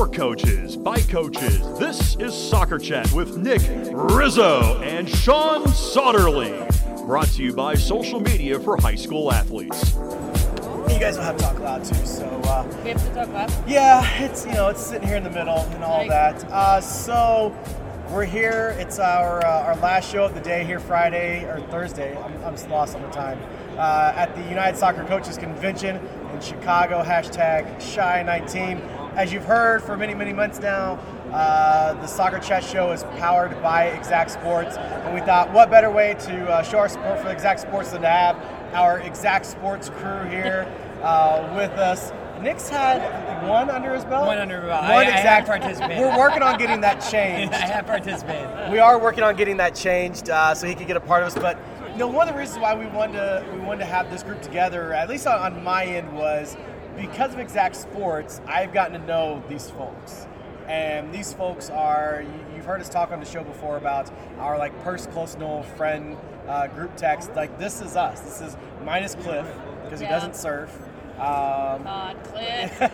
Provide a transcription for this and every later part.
For coaches, by coaches, this is Soccer Chat with Nick Rizzo and Sean Soderly. Brought to you by social media for high school athletes. You guys will have to talk loud too, so... we have to talk loud? Yeah, it's sitting here in the middle and all that. So we're here. It's our last show of the day here Friday, or Thursday. I'm lost on the time. At the United Soccer Coaches Convention in Chicago, #Shy19. As you've heard for many, many months now, the Soccer Chat show is powered by Exact Sports, and we thought what better way to show our support for Exact Sports than to have our Exact Sports crew here with us. Nick's had one under his belt. I have participated. We're working on getting that changed. I have participated. We are working on getting that changed so he can get a part of us. But you know, one of the reasons why we wanted to have this group together, at least on my end, was because of Exact Sports. I've gotten to know these folks. And these folks are, you've heard us talk on the show before about our like personal friend group text. Like, this is us. This is minus Cliff, because he doesn't surf. Cliff.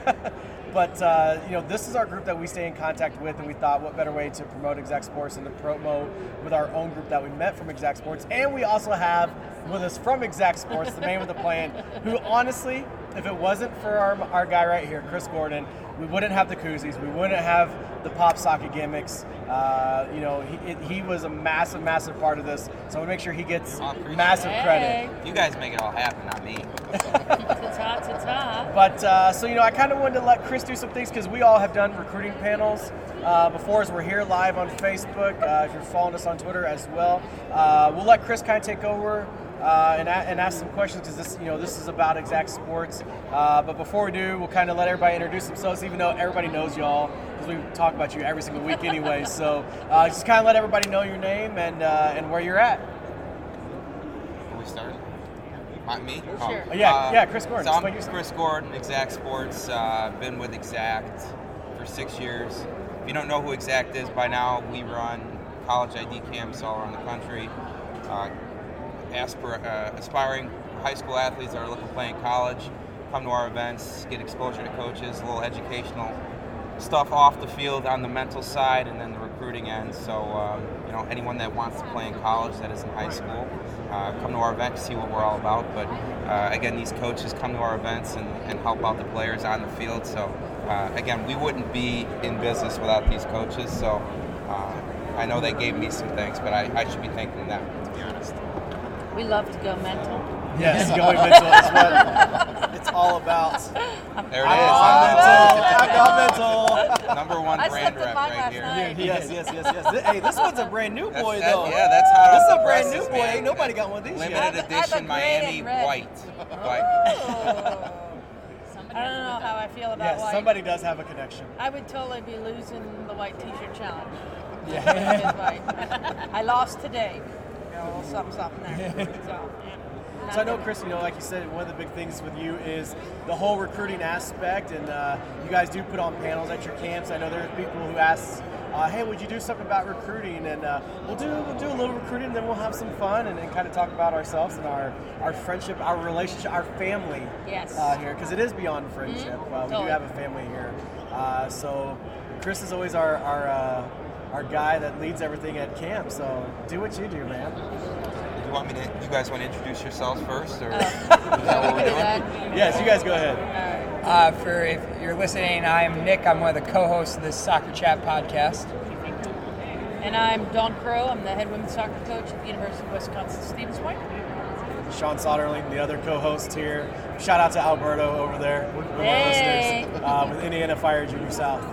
But, this is our group that we stay in contact with, and we thought what better way to promote Exact Sports than to promote with our own group that we met from Exact Sports. And we also have with us from Exact Sports, the man with the plan, who honestly, if it wasn't for our guy right here, Chris Gordon, we wouldn't have the koozies. We wouldn't have the pop socket gimmicks. He was a massive, massive part of this. So I want to make sure he gets massive credit. You guys make it all happen, not me. Ta-ta, ta-ta. But I kind of wanted to let Chris do some things because we all have done recruiting panels before, as we're here live on Facebook. If you're following us on Twitter as well, we'll let Chris kind of take over. And ask some questions because this is about Exact Sports. But before we do, we'll kind of let everybody introduce themselves, even though everybody knows y'all because we talk about you every single week anyway. So just kind of let everybody know your name and where you're at. Are we starting? Me? Oh. Sure. Yeah, Chris Gordon. So I'm Chris Gordon, Exact Sports. I've been with Exact for 6 years. If you don't know who Exact is by now, we run college ID camps all around the country. Aspiring high school athletes that are looking to play in college, come to our events, get exposure to coaches, a little educational stuff off the field on the mental side, and then the recruiting end. So, anyone that wants to play in college that is in high school, come to our event to see what we're all about. But again, these coaches come to our events and help out the players on the field. So, again, we wouldn't be in business without these coaches. So, I know they gave me some things, but I should be thanking them, to be honest. We love to go mental. Yes, going mental is what it's all about. There it is. I'm mental. Number one brand rep right here. Yes. Hey, this one's a brand new boy, though. Yeah, that's how this is a brand new boy. Ain't nobody got one of these yet. Limited edition Miami white. I don't know how I feel about white. Somebody does have a connection. I would totally be losing the white t-shirt challenge. Yeah. I lost today. Something there. So I know, Chris, like you said, one of the big things with you is the whole recruiting aspect, and you guys do put on panels at your camps. I know there's people who ask, hey, would you do something about recruiting? And we'll do a little recruiting, then we'll have some fun and kind of talk about ourselves and our friendship, our relationship, our family here, because it is beyond friendship. Mm-hmm. We do have a family here. So Chris is always our guy that leads everything at camp, so do what you do, man. Do you want me to? You guys want to introduce yourselves first, or is that what we're doing? Yes, you guys go ahead. For if you're listening, I'm Nick. I'm one of the co-hosts of this Soccer Chat podcast. And I'm Dawn Crow. I'm the head women's soccer coach at the University of Wisconsin Stevens Point. Sean Soderling, the other co-host here. Shout out to Alberto over there, one of our listeners, with Indiana Fire Junior South.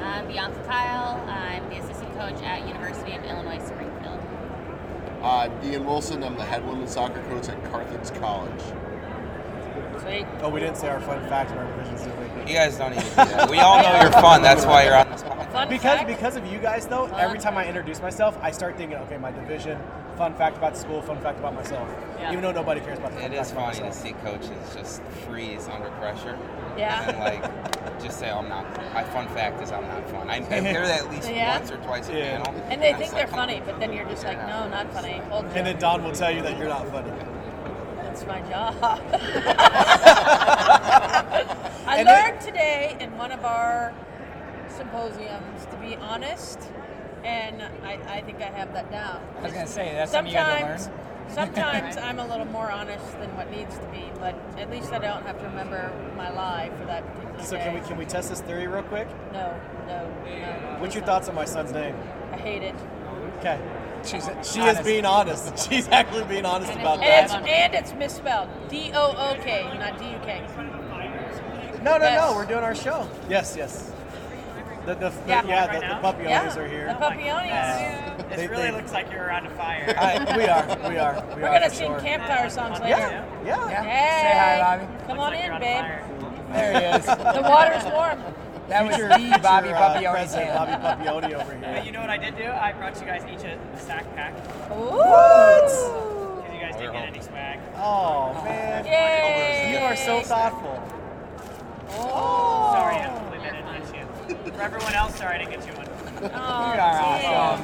I'm Bianca Kyle. I'm the assistant coach at University of Illinois-Springfield. Ian Wilson. I'm the head women's soccer coach at Carthage College. Sweet. Oh, we didn't say our fun fact in our divisions, did we? You guys don't even do that. We all know you're fun. That's why you're on this podcast. Because of you guys, though, every time I introduce myself, I start thinking, okay, my division, fun fact about the school, fun fact about myself. Yeah. Even though nobody cares about the fun fact about myself. It is funny to see coaches just freeze under pressure. Yeah. And just say, my fun fact is I'm not fun. I hear that at least once or twice a panel. And they think they're funny, but then you're just like, no, not funny. And then Don will tell you that you're not funny. That's my job. I learned today in one of our symposiums, to be honest, and I think I have that down. I was going to say, that's something you had to learn. Sometimes I'm a little more honest than what needs to be, but at least I don't have to remember my lie for that particular day. Can we test this theory real quick? No. What's your thoughts on my son's name? I hate it. Okay. She is being honest. She's actually being honest about that. And it's misspelled. D-O-O-K, not D-U-K. No. We're doing our show. Yes. The Papillones are here. The Papillones. This really looks like you're on fire. We are. We're going to sing campfire songs later. Yeah. Hey, say hi, Bobby. Come on in, babe. There he is. The water's warm. That was the Bobby Papillones over here. But you know what I did do? I brought you guys each a sack pack. Ooh. What? Because you guys didn't get any swag. Oh, man. Yay. You are so thoughtful. Oh. Sorry, I completely didn't get you. For everyone else, sorry I didn't get you one. Oh, awesome.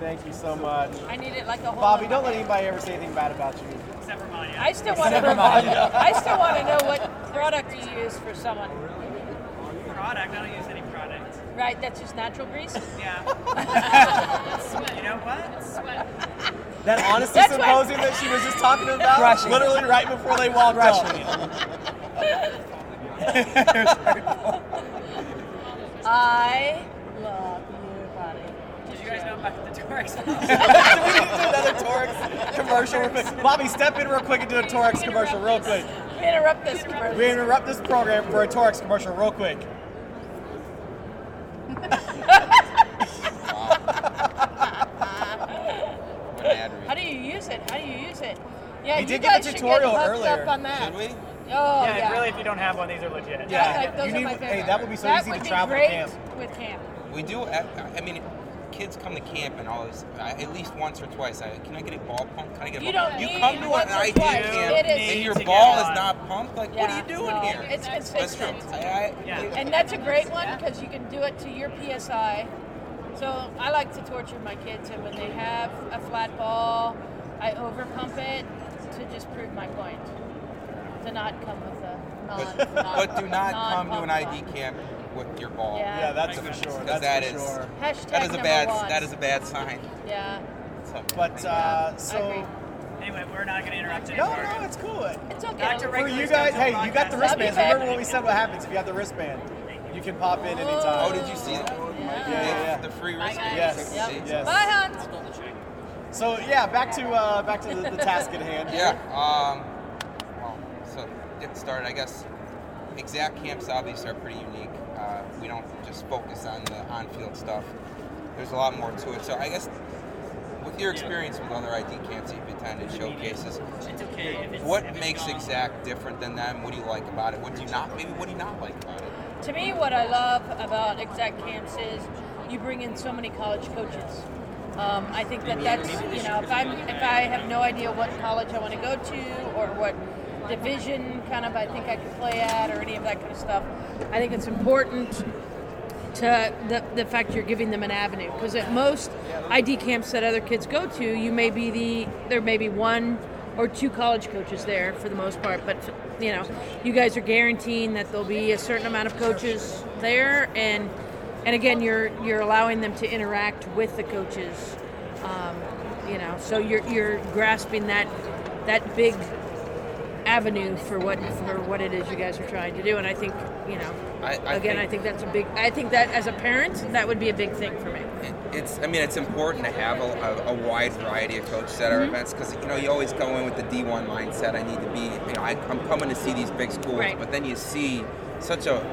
Thank you so much. I need it like a whole Bobby, don't let anybody ever say anything bad about you. Except for Manya. I still want to know what product you use for someone. Product? I don't use any product. Right, that's just natural grease? Yeah. You know what? It's sweat. That honesty symposium that she was just talking about, Rushing. Literally right before they walked up. I love you, buddy. Did you guys know I'm back at the Torx? Do we need to do another Torx commercial real quick? Bobby, step in real quick and do a Torx commercial real quick. We interrupt this program for a Torx commercial real quick. How do you use it? Yeah, you guys should get hooked up on that. Should we? Oh, yeah. Really, if you don't have one, these are legit. Yeah. That would be easy to travel to camp. With camp. We do. I mean, kids come to camp and all this. At least once or twice. Can I get a ball pump? Can I get a ball pump? You come to an idea camp and your ball is not pumped. Like, what are you doing here? It's consistent. And that's a great one because you can do it to your PSI. So I like to torture my kids, and when they have a flat ball, I overpump it to just prove my point. Do not come with a non-pump. But do not come to an ID camp with your ball. Yeah, that's for sure. That's for sure. That is a bad sign. Yeah. So anyway, we're not going to interrupt anymore. No, it's cool. It's okay. For you guys, hey, you got the wristbands. Remember when we said what happens if you have the wristband? You can pop in anytime. Oh, did you see that? Yeah. The free wristband. Yes. Bye, hon. So yeah, back to the task at hand. Yeah. Get started. I guess exact camps obviously are pretty unique. We don't just focus on the on-field stuff. There's a lot more to it. So I guess with your experience with other ID camps you've attended, showcases, what makes exact different than them? What do you like about it? What do you not like about it? To me, what I love about exact camps is you bring in so many college coaches. I think that's if I have no idea what college I want to go to or what division I think I could play at or any of that kind of stuff. I think it's important to the fact you're giving them an avenue, because at most ID camps that other kids go to, you may be there may be one or two college coaches there for the most part, but you guys are guaranteeing that there'll be a certain amount of coaches there, and again you're allowing them to interact with the coaches, so you're grasping that big avenue for what it is you guys are trying to do, and I think I think that's a big. I think that as a parent, that would be a big thing for me. It's important to have a wide variety of coaches at our events, because you always go in with the D1 mindset. I need to be, I'm coming to see these big schools, right. But then you see such a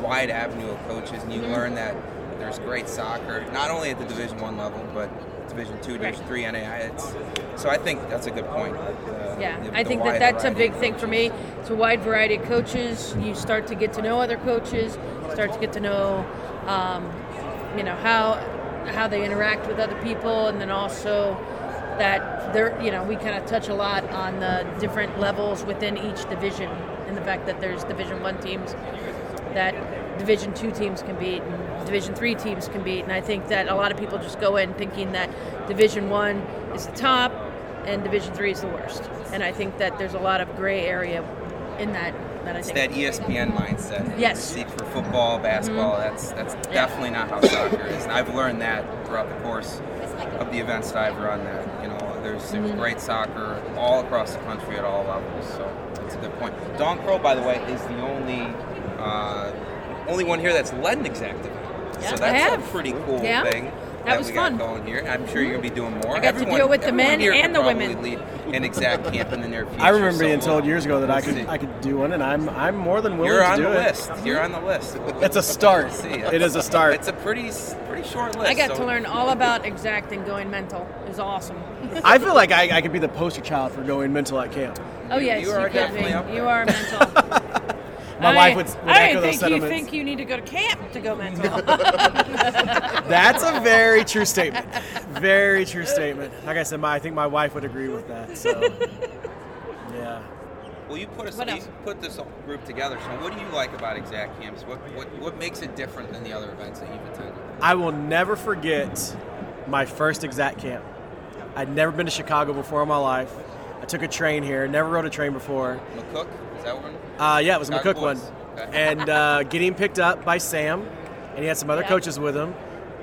wide avenue of coaches, and you learn that there's great soccer not only at the Division I level, but Division II, Division III, NAI. So I think that's a good point. I think that's a big thing for me. It's a wide variety of coaches. You start to get to know other coaches. Start to get to know, how they interact with other people, and then also that they're we kind of touch a lot on the different levels within each division, and the fact that there's Division I teams that Division II teams can beat and Division III teams can beat, and I think that a lot of people just go in thinking that Division I is the top and Division III is the worst, and I think that there's a lot of gray area in that that I think. It's that ESPN mindset. Yes. You seek for football, basketball. Mm-hmm. That's definitely not how soccer is. And I've learned that throughout the course of the events that I've run. That, you know, there's mm-hmm. great soccer all across the country at all levels. So that's a good point. Dawn Crow, by the way, is the only one here that's led an exact event. Yeah, so that's a pretty cool thing. That was fun. Going here. I'm sure you're going to be doing more. I got to deal with the men and the women. Lead an exact camp in the near future. I remember being told years ago that I could do one, and I'm more than willing to do it. You're on the list. It's a start. It is a start. It's a pretty short list. I got to learn all about exact and going mental. It was awesome. I feel like I could be the poster child for going mental at camp. Oh, yes. You are definitely up there. You are mental. My wife would echo those sentiments. I think you need to go to camp to go mental. That's a very true statement. Very true statement. Like I said, I think my wife would agree with that. So, yeah. Well, you put this group together. So, what do you like about Exact Camps? What makes it different than the other events that you've attended? I will never forget my first Exact Camp. I'd never been to Chicago before in my life. I took a train here. Never rode a train before. McCook? Is that one? Yeah, it was a McCook one. Okay. And getting picked up by Sam, and he had some other coaches with him.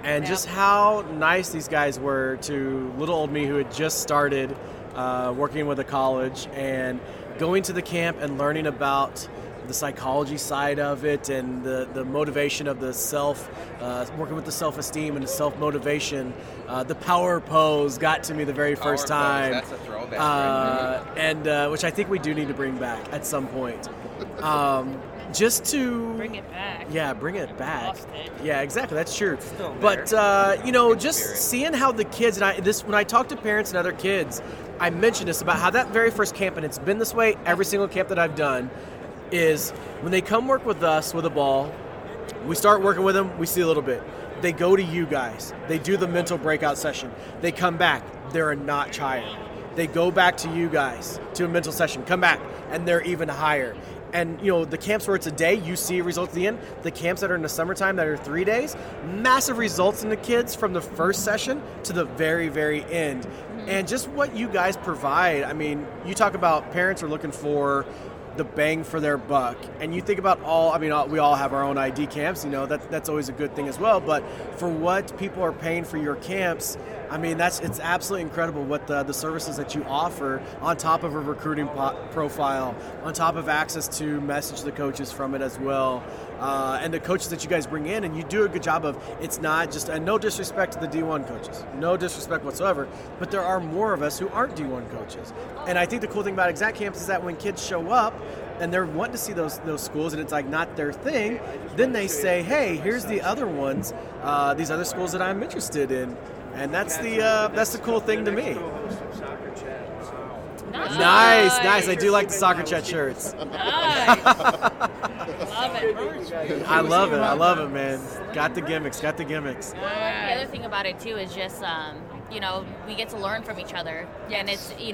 And just how nice these guys were to little old me who had just started working with a college and going to the camp and learning about the psychology side of it and the motivation of the self, working with the self-esteem and the self-motivation. The power pose got to me the very first time. That's a throwback. Which I think we do need to bring back at some point. Just to... Bring it back. Yeah, bring it back. Lost it. Yeah, exactly. That's true. But, just seeing how the kids... When I talk to parents and other kids, I mentioned this about how that very first camp, and it's been this way every single camp that I've done, is when they come work with us with a ball, we start working with them, we see a little bit. They go to you guys. They do the mental breakout session. They come back. They're a notch higher. They go back to you guys to a mental session. Come back, and they're even higher. And, the camps where it's a day, you see results at the end. The camps that are in the summertime that are 3 days, massive results in the kids from the first session to the very, very end. And just what you guys provide. You talk about parents are looking for the bang for their buck, and you think about we all have our own ID camps, that's always a good thing as well, but for what people are paying for your camps, it's absolutely incredible what the services that you offer on top of a recruiting profile, on top of access to message the coaches from it as well, and the coaches that you guys bring in, and you do a good job of. It's not just, and no disrespect to the D1 coaches, no disrespect whatsoever, but there are more of us who aren't D1 coaches, and I think the cool thing about Exact Camps is that when kids show up and they're wanting to see those schools, and it's not their thing, then they say, hey, here's the other ones, these other schools that I'm interested in, and that's the cool thing to me. Nice. I do like the soccer chat shirts. Nice. I love it, man. Got the gimmicks. The other thing about it too is just we get to learn from each other, and it's you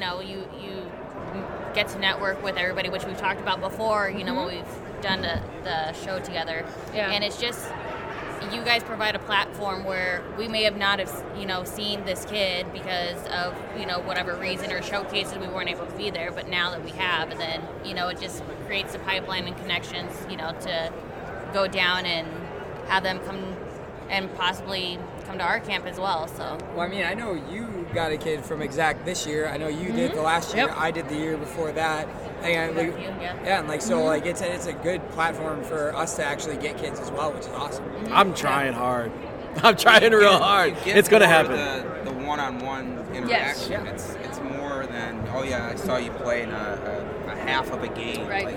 get to network with everybody, which we've talked about before, when we've done the show together. Yeah. And it's just, you guys provide a platform where we may have not seen this kid because of, whatever reason or showcases we weren't able to be there, but now that we have, and then, it just creates a pipeline and connections, to go down and have them come and possibly come to our camp as well, so. Well, I know you got a kid from Exact this year. I know you did the last year. Yep. I did the year before that. And it's a good platform for us to actually get kids as well, which is awesome. I'm trying hard. I'm trying real hard. It's going to happen. The one-on-one interaction. Yes. It's more than, I saw you play in a half of a game. Right.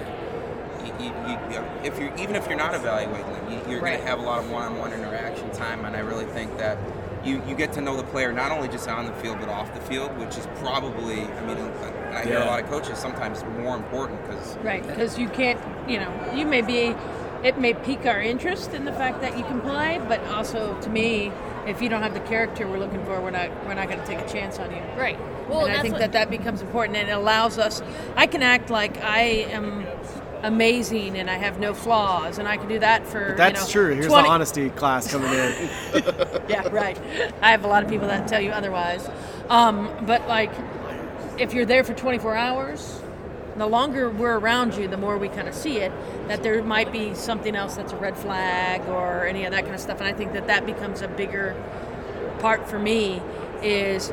If you're not evaluating them, you're going to have a lot of one-on-one interaction time, and I really think that you get to know the player not only just on the field but off the field, which is probably, I hear a lot of coaches sometimes more important because you can't, it may pique our interest in the fact that you can play, but also to me, if you don't have the character we're looking for, we're not going to take a chance on you. Right. Well, and I think that becomes important, and it allows us. I can act like I am amazing and I have no flaws, and I can do that for. But that's true. Here's the honesty class coming in. Yeah, right. I have a lot of people that tell you otherwise. But if you're there for 24 hours, And the longer we're around you, the more we kind of see it, that there might be something else that's a red flag or any of that kind of stuff. And I think that that becomes a bigger part for me is,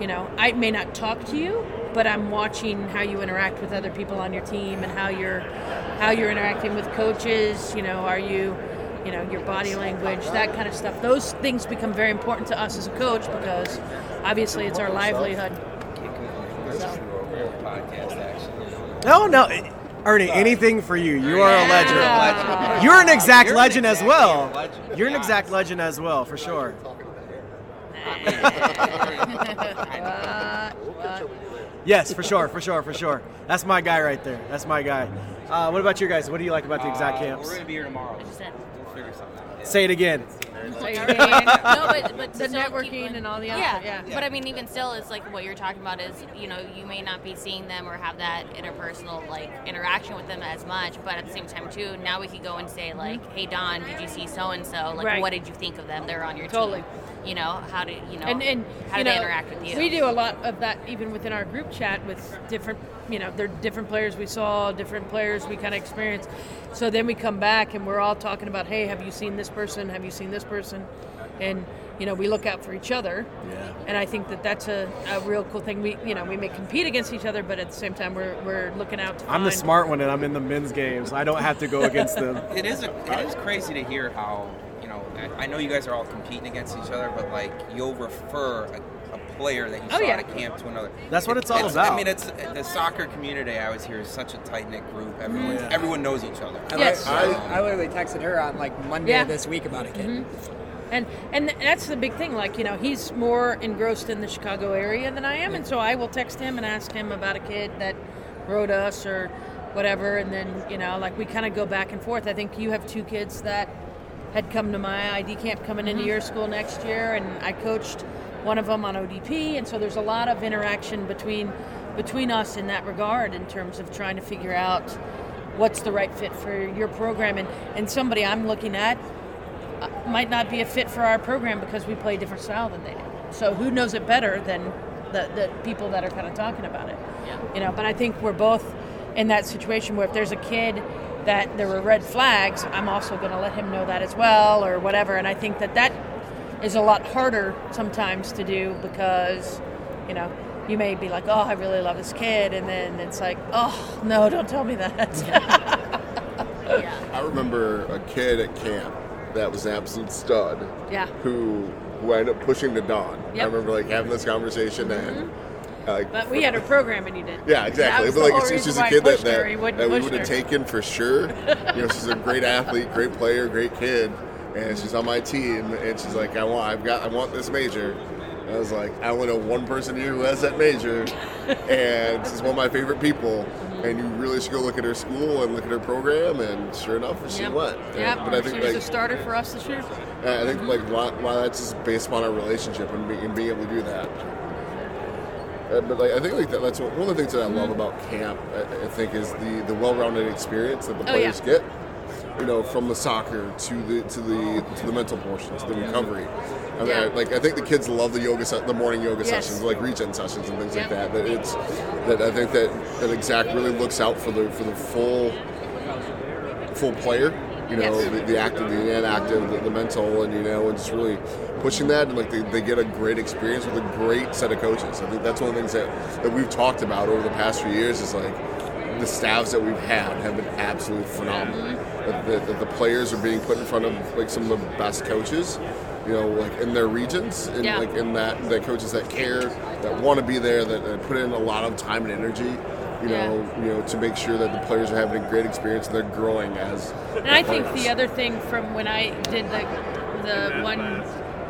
you know, I may not talk to you, but I'm watching how you interact with other people on your team and how you're interacting with coaches. You know, are you, you know, your body language, that kind of stuff. Those things become very important to us as a coach because obviously it's our livelihood. No, no, Ernie, anything for you. You are a legend. You're an exact legend as well. You're an exact legend as well, for sure. Yes, for sure. That's my guy right there. What about you guys? What do you like about the exact camps? We're going to be here tomorrow. We'll figure something out. Say it again. No, but the networking and all the other stuff. Yeah. But I mean, even still, it's like what you're talking about is, you know, you may not be seeing them or have that interpersonal, like, interaction with them as much. But at the same time, too, now we could go and say, like, hey, Dawn, did you see so-and-so? Like, right. What did you think of them? They're on your team. You know, how do you know, and how do they interact with you? We do a lot of that even within our group chat with different, you know, there are different players we saw, different players we kind of experienced. So then we come back and we're all talking about, hey, have you seen this person? Have you seen this person? And, you know, we look out for each other. Yeah. And I think that that's a real cool thing. We, you know, we may compete against each other, but at the same time, we're looking out to find. I'm the smart one and I'm in the men's games. So I don't have to go against them. It is crazy to hear how, you know, I know you guys are all competing against each other, but, like, you'll refer a player that you saw at a camp to another. That's what it's all about. I mean, it's the soccer community I always hear is such a tight-knit group. Everyone knows each other. Yes. I literally texted her on, like, Monday this week about a kid. Mm-hmm. And that's the big thing. Like, you know, he's more engrossed in the Chicago area than I am, and so I will text him and ask him about a kid that wrote us or whatever, and then, you know, like, we kind of go back and forth. I think you have two kids that had come to my ID camp coming into your school next year, and I coached one of them on ODP, and so there's a lot of interaction between us in that regard in terms of trying to figure out what's the right fit for your program, and somebody I'm looking at might not be a fit for our program because we play a different style than they do. So who knows it better than the people that are kind of talking about it? Yeah. You know, but I think we're both in that situation where if there's a kid that there were red flags, I'm also going to let him know that as well or whatever. And I think that that is a lot harder sometimes to do because, you know, you may be like, oh, I really love this kid. And then it's like, oh, no, don't tell me that. I remember a kid at camp that was an absolute stud who I ended up pushing to Dawn. Yep. I remember, like, having this conversation and... but we had a program and you did. Yeah, exactly. But, like, she's a kid that we would have taken for sure. You know, she's a great athlete, great player, great kid, and she's on my team. And she's like, I want this major. And I was like, I only know one person here who has that major, and she's one of my favorite people. And you really should go look at her school and look at her program. And sure enough, she went. Yeah, but I think she was a starter for us this year. I think like a lot that's just based upon our relationship and being able to do that. But like, I think like that's one of the things that I love about camp. I think is the well-rounded experience that the players get. You know, from the soccer to the mental portion, to the recovery. I mean, I think the kids love the morning yoga sessions, like regen sessions and things like that. I think that Exact really looks out for the full player. You know, the active, the inactive, the mental, and, you know, and just really pushing that. And, like, they get a great experience with a great set of coaches. I think that's one of the things that we've talked about over the past few years is, like, the staffs that we've had have been absolutely phenomenal. That the players are being put in front of, like, some of the best coaches, you know, like, in their regions. And, like, in that coaches that care, that want to be there, that put in a lot of time and energy. You know, to make sure that the players are having a great experience and they're growing as. And I think the other thing from when I did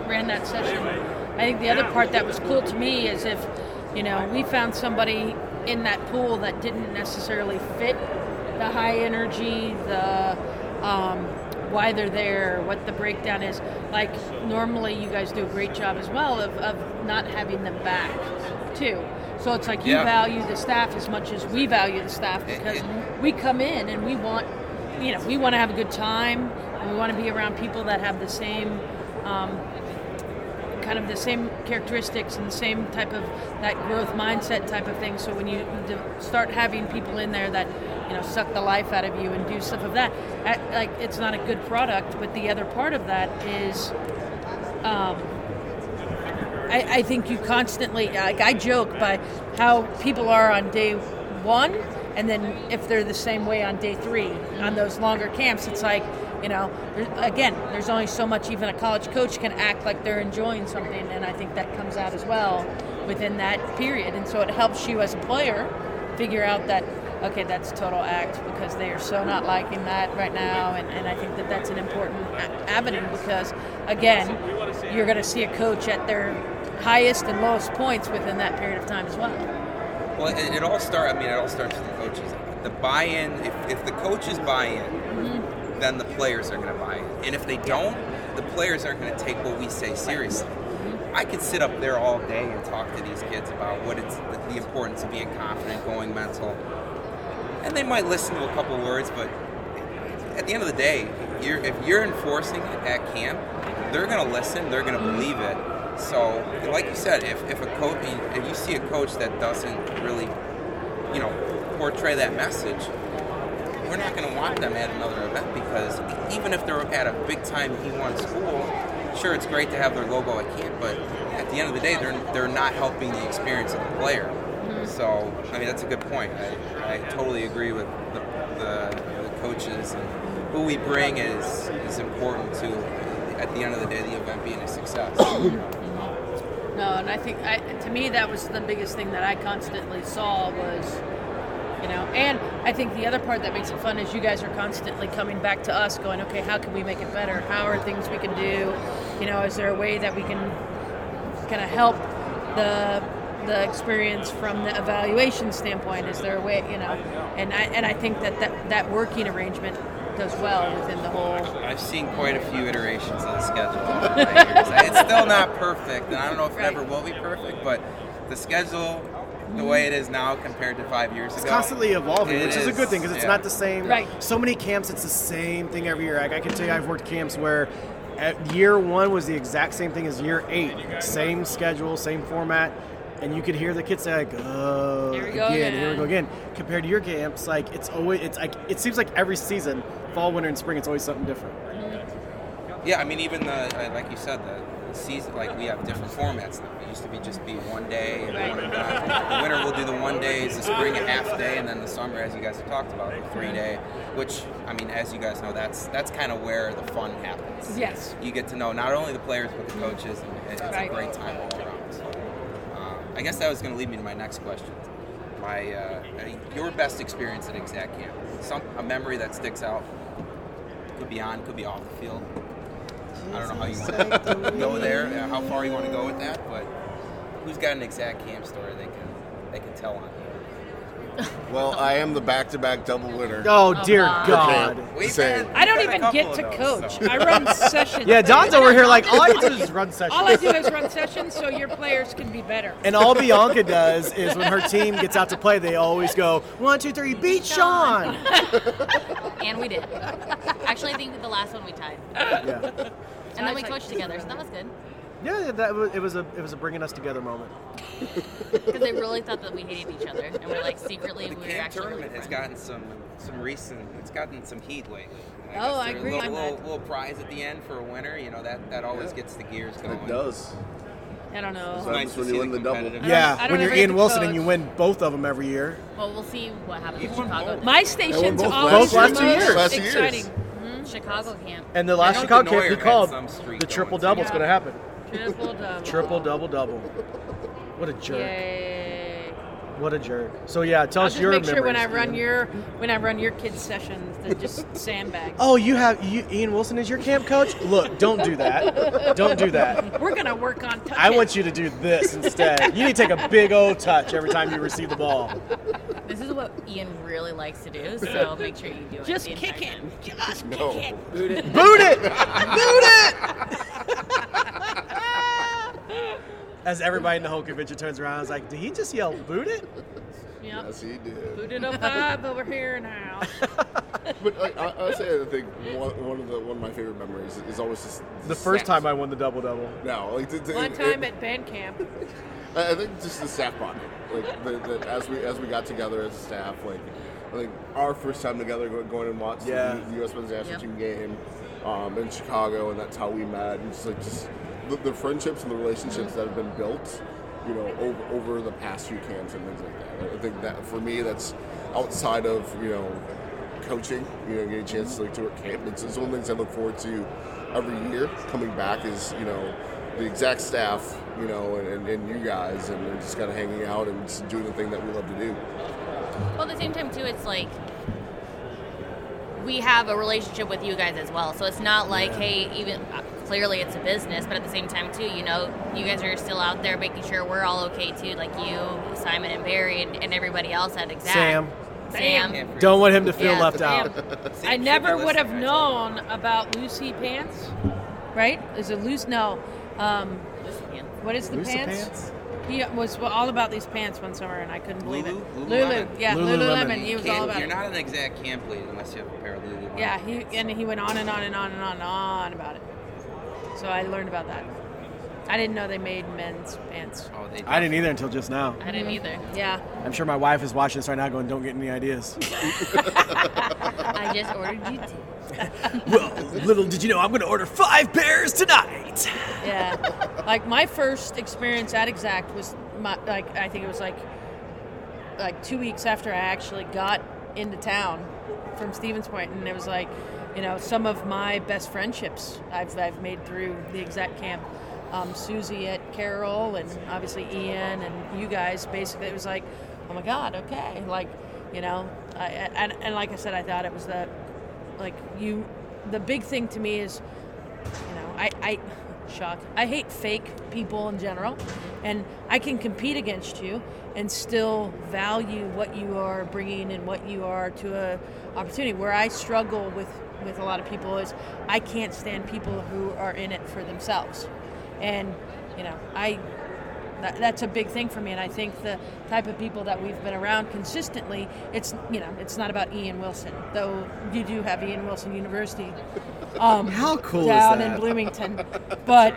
ran that session, I think the other part that was cool to me is if, you know, we found somebody in that pool that didn't necessarily fit the high energy, the why they're there, what the breakdown is. Like, normally you guys do a great job as well of not having them back too. So it's like you value the staff as much as we value the staff because we come in and we want, you know, we want to have a good time and we want to be around people that have the same kind of the same characteristics and the same type of that growth mindset type of thing. So when you start having people in there that, you know, suck the life out of you and do stuff of that, like, it's not a good product. But the other part of that is, I think you constantly, like, I joke by how people are on day one, and then if they're the same way on day three on those longer camps, it's like, you know, again, there's only so much even a college coach can act like they're enjoying something, and I think that comes out as well within that period. And so it helps you as a player figure out that, okay, that's total act because they are so not liking that right now, and I think that that's an important avenue because, again, you're going to see a coach at their highest and lowest points within that period of time as well. Well, it all starts with the coaches. The buy-in, if the coaches buy in, mm-hmm. then the players are going to buy in. And if they don't, the players aren't going to take what we say seriously. I could sit up there all day and talk to these kids about what it's the importance of being confident, going mental. And they might listen to a couple words, but at the end of the day, if you're enforcing it at camp, they're going to listen, they're going to believe it. So, like you said, if you see a coach that doesn't really, you know, portray that message, we're not going to want them at another event because even if they're at a big-time E1 school, sure, it's great to have their logo at camp, but at the end of the day, they're not helping the experience of the player. So, I mean, that's a good point. I totally agree with the coaches. And who we bring is important to, at the end of the day, the event being a success. No, and I think, to me, that was the biggest thing that I constantly saw was, you know, and I think the other part that makes it fun is you guys are constantly coming back to us going, okay, how can we make it better? How are things we can do? You know, is there a way that we can kind of help the experience from the evaluation standpoint? Is there a way, you know, and I think that working arrangement does well within the whole. I've seen quite a few iterations of the schedule over the years. It's still not perfect, and I don't know if it ever will be perfect, but the schedule, the way it is now compared to 5 years ago, it's constantly evolving, which is a good thing because it's not the same. Right. So many camps, it's the same thing every year. I can tell you I've worked camps where year one was the exact same thing as year eight. Same schedule, same format. And you could hear the kids say, like, oh, here we go again. Compared to your camps, like, it seems like every season, fall, winter, and spring, it's always something different. Yeah, I mean, even like you said, the season, like, we have different formats now. It used to be 1 day, and then the winter we'll do the 1 days, the spring a half day, and then the summer, as you guys have talked about, the 3 day, which, I mean, as you guys know, that's kind of where the fun happens. Yes. You get to know not only the players, but the coaches, and it's a great time all around, so. I guess that was going to lead me to my next question. Your best experience at Exact Camp, a memory that sticks out, could be on, could be off the field. I don't know how you want to go there, how far you want to go with that, but who's got an Exact Camp story they can tell on you? Well, I am the back-to-back double winner. Oh, dear God. I don't even get to coach. I run sessions. Yeah, Don's over here like, all I do is run sessions. All I do is run sessions so your players can be better. And all Bianca does is when her team gets out to play, they always go, 1, 2, 3, beat Sean. And we did. Actually, I think the last one we tied. Yeah. And then we coached together, so that was good. Yeah, it was a bringing us together moment. Because they really thought that we hated each other, and we're like secretly we were actually. The camp tournament has gotten it's gotten some heat lately. I agree. Little prize at the end for a winner, you know that always gets the gears going. It does. I don't know. It's nice when you win the double. Yeah, when you're Ian Wilson and you win both of them every year. Well, we'll see what happens in Chicago. My station's always last 2 years. Exciting. Mm-hmm. Chicago camp. And the last Chicago camp we called the triple double's going to happen. Triple double. What a jerk! Yay. What a jerk! So yeah, tell us your memories. I'll just make sure when I run your kids' sessions, they're just sandbags. Oh, Ian Wilson is your camp coach? Look, don't do that. We're gonna work on touch. I want you to do this instead. You need to take a big old touch every time you receive the ball. This is what Ian really likes to do, so make sure you do it. Just kick him. Kick it. Boot it. As everybody in the whole convention turns around, I was like, did he just yell, boot it? Yep. Yes, he did. Boot it up over here now. But I say I think one of my favorite memories is always just the first time I won the double-double. No, like one time at band camp. I think just the staff bonding, like as we got together as a staff, like our first time together going and watching the U.S. Men's National Team game in Chicago, and that's how we met. And just the friendships and the relationships that have been built, you know, over the past few camps and things like that. I think that for me, that's outside of coaching, get a chance to tour camp. It's one of the things I look forward to every year coming back is the exact staff, and you guys, and just kind of hanging out and just doing the thing that we love to do. Well, at the same time, too, it's like we have a relationship with you guys as well. So it's not like, hey, even clearly it's a business, but at the same time, too, you guys are still out there making sure we're all okay, too, like you, Simon, and Barry, and everybody else at Exact. Sam. Don't want him to feel left out. I never would have known about Lucy Pants, right? Is it loose? No. What is the Lucy Pants? He was all about these pants one summer, and I couldn't believe it. Lulu Lemon. He was all about it. You're not an exact camp lead unless you have a pair of Lulu Lemon. Yeah, he went on and on about it. So I learned about that. I didn't know they made men's pants. Oh, they did. I didn't either until just now. I didn't either. Yeah. I'm sure my wife is watching this right now going, don't get any ideas. I just ordered you two. Well, little did you know, I'm going to order 5 pairs tonight. Yeah. Like, my first experience at Exact was, I think it was like 2 weeks after I actually got into town from Stevens Point, and it was like, some of my best friendships I've made through the Exact camp. Susie at Carroll, and obviously Ian and you guys. Basically, it was like, oh my God, okay. Like, and like I said, I thought it was the big thing to me is, I hate fake people in general, and I can compete against you and still value what you are bringing and what you are to a opportunity. Where I struggle with a lot of people is I can't stand people who are in it for themselves. And, that's a big thing for me. And I think the type of people that we've been around consistently, it's not about Ian Wilson, though you do have Ian Wilson University how cool down is that? In Bloomington. But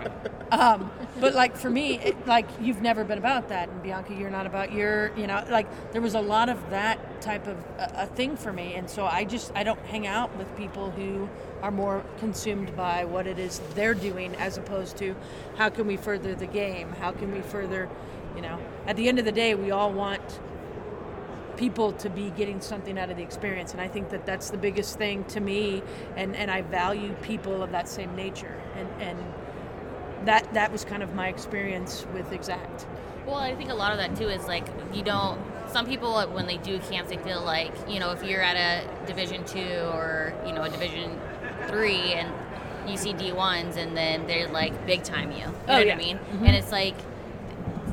for me, you've never been about that. And Bianca, you're not about your, there was a lot of that type of a thing for me. And so I don't hang out with people who are more consumed by what it is they're doing as opposed to how can we further the game? How can we further, at the end of the day, we all want people to be getting something out of the experience. And I think that that's the biggest thing to me. And I value people of that same nature. And that was kind of my experience with Exact. Well, I think a lot of that too is some people when they do camps, they feel like, if you're at a Division II or, a Division III and you see D1s and then they're big time you. What I mean? Mm-hmm. And it's like,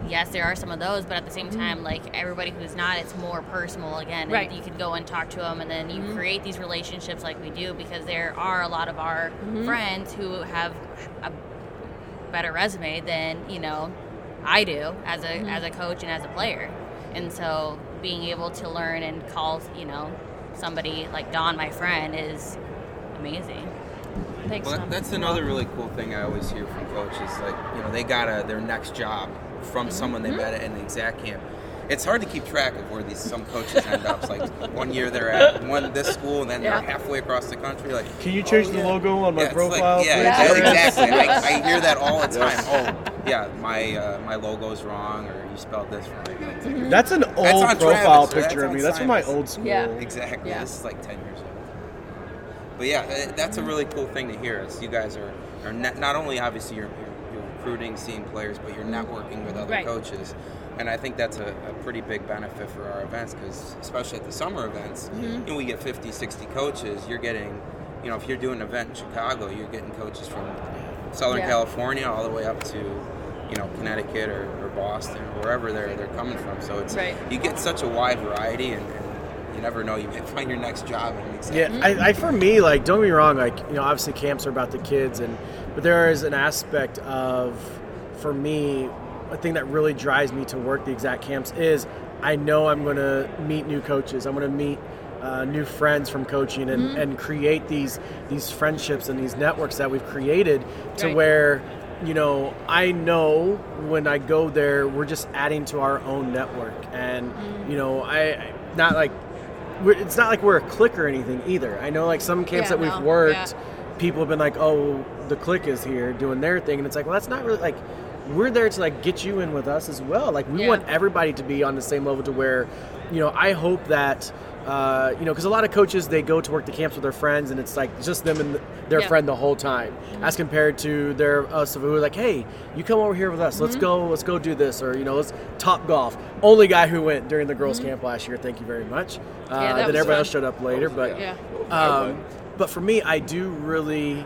yes, there are some of those, but at the same time, mm-hmm. Everybody who's not, it's more personal again. Right. And you can go and talk to them, and then you mm-hmm. create these relationships like we do because there are a lot of our mm-hmm. friends who have a better resume than I do as a mm-hmm. as a coach and as a player, and so being able to learn and call somebody like Dawn my friend is amazing. Thanks. Well, that's another really cool thing I always hear from coaches, they got their next job from mm-hmm. someone they met at an exact camp. It's hard to keep track of where some coaches end up. It's 1 year they're at this school, and then they're halfway across the country. Can you change the logo on my profile? Exactly. I hear that all the time. Oh, yeah, my logo's wrong, or you spelled this wrong. Mm-hmm. That's an old profile picture of me. That's from my old school. Yeah, exactly. Yeah. This is 10 years old. But yeah, that's a really cool thing to hear. Is you guys are not only obviously you're recruiting, seeing players, but you're networking with other coaches. And I think that's a pretty big benefit for our events because, especially at the summer events, mm-hmm. We get 50, 60 coaches. You're getting, if you're doing an event in Chicago, you're getting coaches from Southern California all the way up to, Connecticut or Boston or wherever they're coming from. So it's you get such a wide variety, and you never know. You might find your next job. For me, don't get me wrong, obviously camps are about the kids, but there is an aspect of, for me, a thing that really drives me to work the exact camps is I know I'm going to meet new coaches. I'm going to meet new friends from coaching and, mm-hmm. and create these friendships and these networks that we've created to right. where, you know, I know when I go there, we're just adding to our own network. And, mm-hmm. you know, it's not like we're a clique or anything either. I know like some camps that we've worked, people have been like, oh, the clique is here doing their thing. And it's like, well, that's not really like, we're there to like get you in with us as well. Like we want everybody to be on the same level to where, you know, I hope that, you know, because a lot of coaches, they go to work the camps with their friends and it's like just them and their friend the whole time, mm-hmm. as compared to us who are like, hey, you come over here with us. Mm-hmm. Let's go do this. Or, you know, let's top golf. Only guy who went during the girls' mm-hmm. camp last year. Thank you very much. Then everybody else showed up later. But for me, I do really,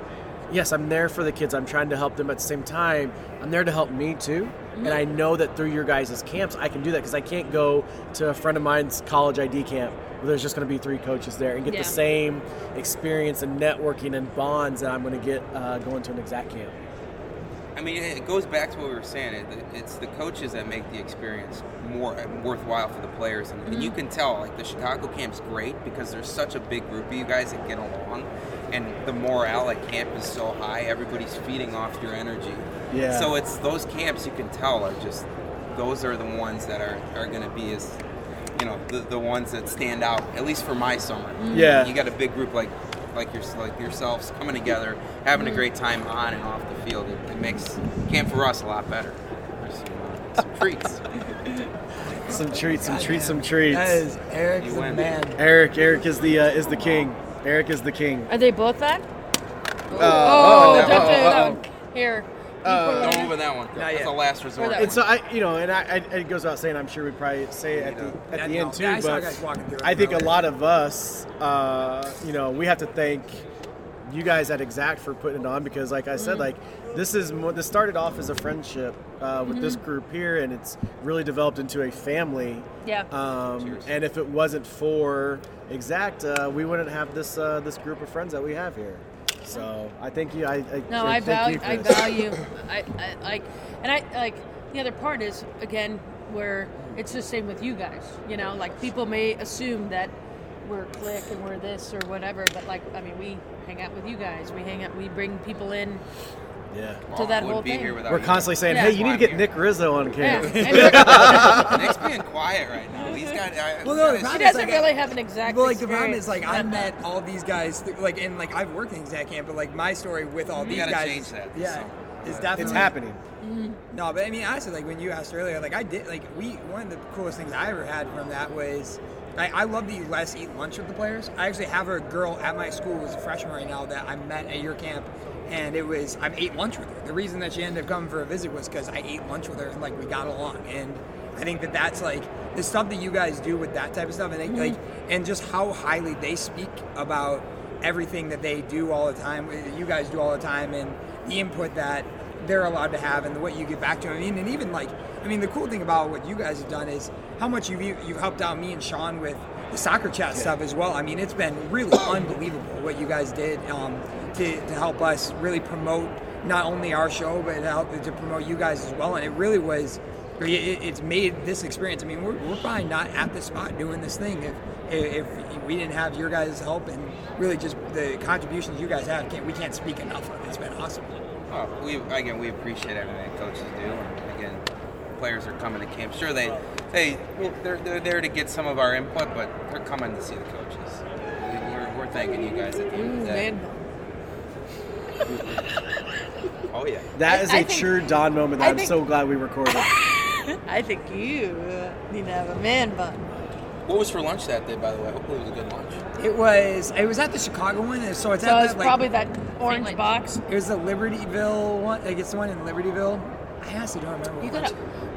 yes, I'm there for the kids. I'm trying to help them. At the same time, I'm there to help me too. Mm-hmm. And I know that through your guys' camps, I can do that because I can't go to a friend of mine's college ID camp where there's just going to be three coaches there and get the same experience and networking and bonds that I'm going to get going to an Exact camp. I mean, it goes back to what we were saying. It's the coaches that make the experience more worthwhile for the players. And, mm-hmm. and you can tell, like, the Chicago camp's great because there's such a big group of you guys that get along. And the morale at camp is so high, everybody's feeding off your energy. Yeah. So it's those camps you can tell are just, those are the ones that are going to be as, you know, the ones that stand out, at least for my summer. Mm-hmm. Yeah. You got a big group like yourselves coming together, having a great time on and off the field. It makes camp for us a lot better. There's some treats. Some treats. That is Eric's the man. Eric is the king. Eric is the king. Are they both on? Don't do that one. Here. Don't move on that one. That's a last resort. And so I it goes without saying, I'm sure we probably say it at the end too, but I think a lot of us, you know, we have to thank you guys at Exact for putting it on because, like I said, like this started off as a friendship with this group here, and it's really developed into a family. Yeah. And if it wasn't for Exact, we wouldn't have this group of friends that we have here. So I think you. I value, and the other part is again where it's the same with you guys. You know, like people may assume that we're a clique and we're this or whatever, but like I mean, we hang out with you guys. We hang out. We bring people in. Yeah. To that whole thing. We're constantly saying, "Hey, you need to get Nick Rizzo on camera." Yeah. Nick's being quiet right now. He's got. He doesn't really have an exact. Well, like the problem is, like I met all these guys, like and like I've worked in Exact camp, but like my story with all these guys. You gotta change that. Yeah. It's definitely happening. Mm-hmm. No, but I mean honestly, like when you asked earlier, like I did, like we one of the coolest things I ever had from that was. I love that you guys eat lunch with the players. I actually have a girl at my school who's a freshman right now that I met at your camp, and it was I ate lunch with her. The reason that she ended up coming for a visit was because I ate lunch with her and like we got along. And I think that that's like the stuff that you guys do with that type of stuff, and they, like and just how highly they speak about everything that they do all the time, you guys do all the time, and the input that they're allowed to have and what you give back to them. I mean, and even like, I mean, the cool thing about what you guys have done is how much you've helped out me and Sean with the soccer chat stuff as well. I mean, it's been really unbelievable what you guys did to help us really promote not only our show, but to promote you guys as well. And it really was, it's made this experience. I mean, we're probably not at the spot doing this thing if we didn't have your guys' help and really just the contributions you guys have. We can't speak enough of it. It's been awesome. We appreciate everything that coaches do. And again, players are coming to camp. Sure, they're there to get some of our input, but they're coming to see the coaches. We're thanking you guys at the end of the day. Oh yeah, that is true Dawn moment. I'm so glad we recorded. I think you need to have a man bun. What was for lunch that day, by the way? Hopefully it was a good lunch. It was at the Chicago one, so it's at the, like, probably that orange box. It was the Libertyville one. Like it's the one in Libertyville. I honestly don't remember. We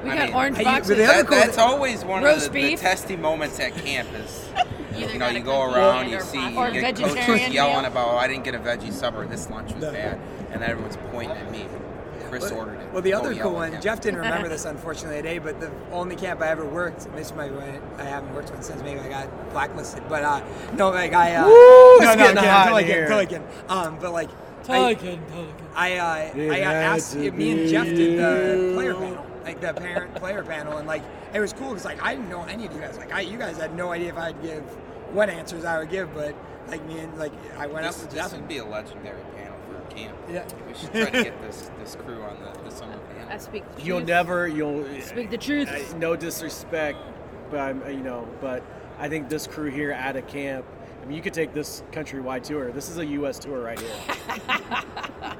got orange boxes. That's always one of the testy moments at campus. You know, you go around, you see, you get coaches yelling about, I didn't get a veggie supper. This lunch was bad, and everyone's pointing at me. Chris ordered it. Well, the other cool one, Jeff didn't remember this unfortunately today, but the only camp I ever worked, this might be one I haven't worked with since maybe I got blacklisted, but no, like I, woo, no, no, no, I asked, me and Jeff did the player panel, like the parent player panel, and like, it was cool because like, I didn't know any of you guys, like you guys had no idea if I'd give what answers I would give, but like me and like I went this, up with this. This would be a legendary panel for a camp. Yeah, we should try to get this crew on the summer panel. I speak the truth. You'll speak the truth. No disrespect, but I think this crew here at a camp. I mean, you could take this countrywide tour. This is a U.S. tour right here.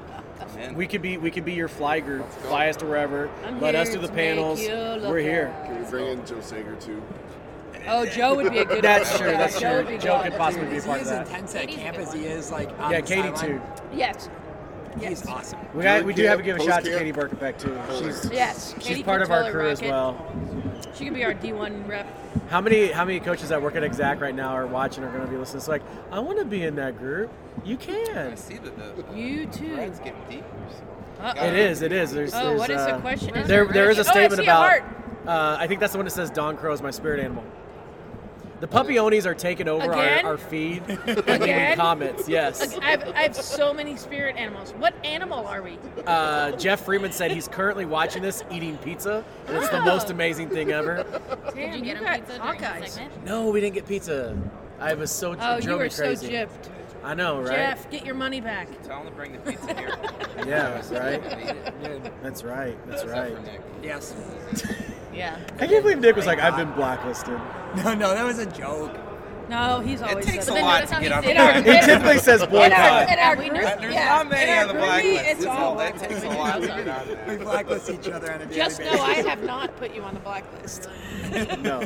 Man. We could be your fly group. Fly us to wherever. Let us do the panels. We're here. Can we bring in Joe Sager too? Oh, Joe would be a good. That's true. That's true. Joe could possibly be a part of that. He's as intense at camp as he is like. Yeah, Katie too. Yes. He's awesome. We do have to give a shout to Katie Burkebeck too. She's part of our crew as well. She could be our D1 rep. How many coaches that work at Exact right now are watching are going to be listening? It's like, I want to be in that group. You can. I see that you too. It's getting deeper. It is. There's, what is the question? There is a statement about. I think that's the one that says Dawn Crow is my spirit animal. The Puppionis are taking over our feed and leaving comments. Yes. I have so many spirit animals. What animal are we? Jeff Freeman said he's currently watching this eating pizza, and it's the most amazing thing ever. Damn, did you get him pizza during the segment? No, we didn't get pizza. I was so crazy. Oh, you were so gypped. I know, right? Jeff, get your money back. Tell him to bring the pizza here. Yeah, right? That's right. Yes. Yeah. I can't believe Nick was like, I've been blacklisted. No, that was a joke. No, he's always. It takes a lot to get on the blacklist. He typically says boycott. There's not many on the blacklist. That takes a lot to get on there. We blacklist each other on a daily basis. Just know I have not put you on the blacklist. No,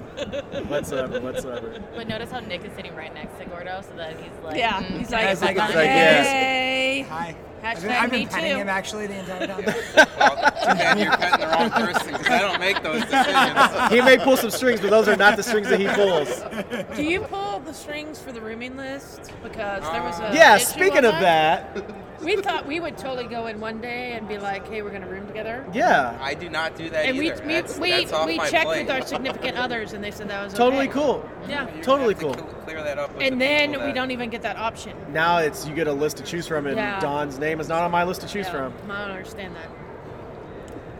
whatsoever. But notice how Nick is sitting right next to Gordo, so that he's like, yeah, he's like, hey, hi. I've been petting him actually the entire time. Too bad you're petting the wrong person because I don't make those decisions. He may pull some strings, but those are not the strings that he pulls. Do you pull the strings for the rooming list? Because there was a yeah. Speaking of that, we thought we would totally go in one day and be like, "Hey, we're going to room together." Yeah, I do not do that. And either. We checked with our significant others, and they said that was totally okay. Cool. Yeah, you're totally cool. Clear that up. And then we don't even get that option. Now it's you get a list to choose from, and yeah. Don's name is not on my list to choose from. I don't understand that.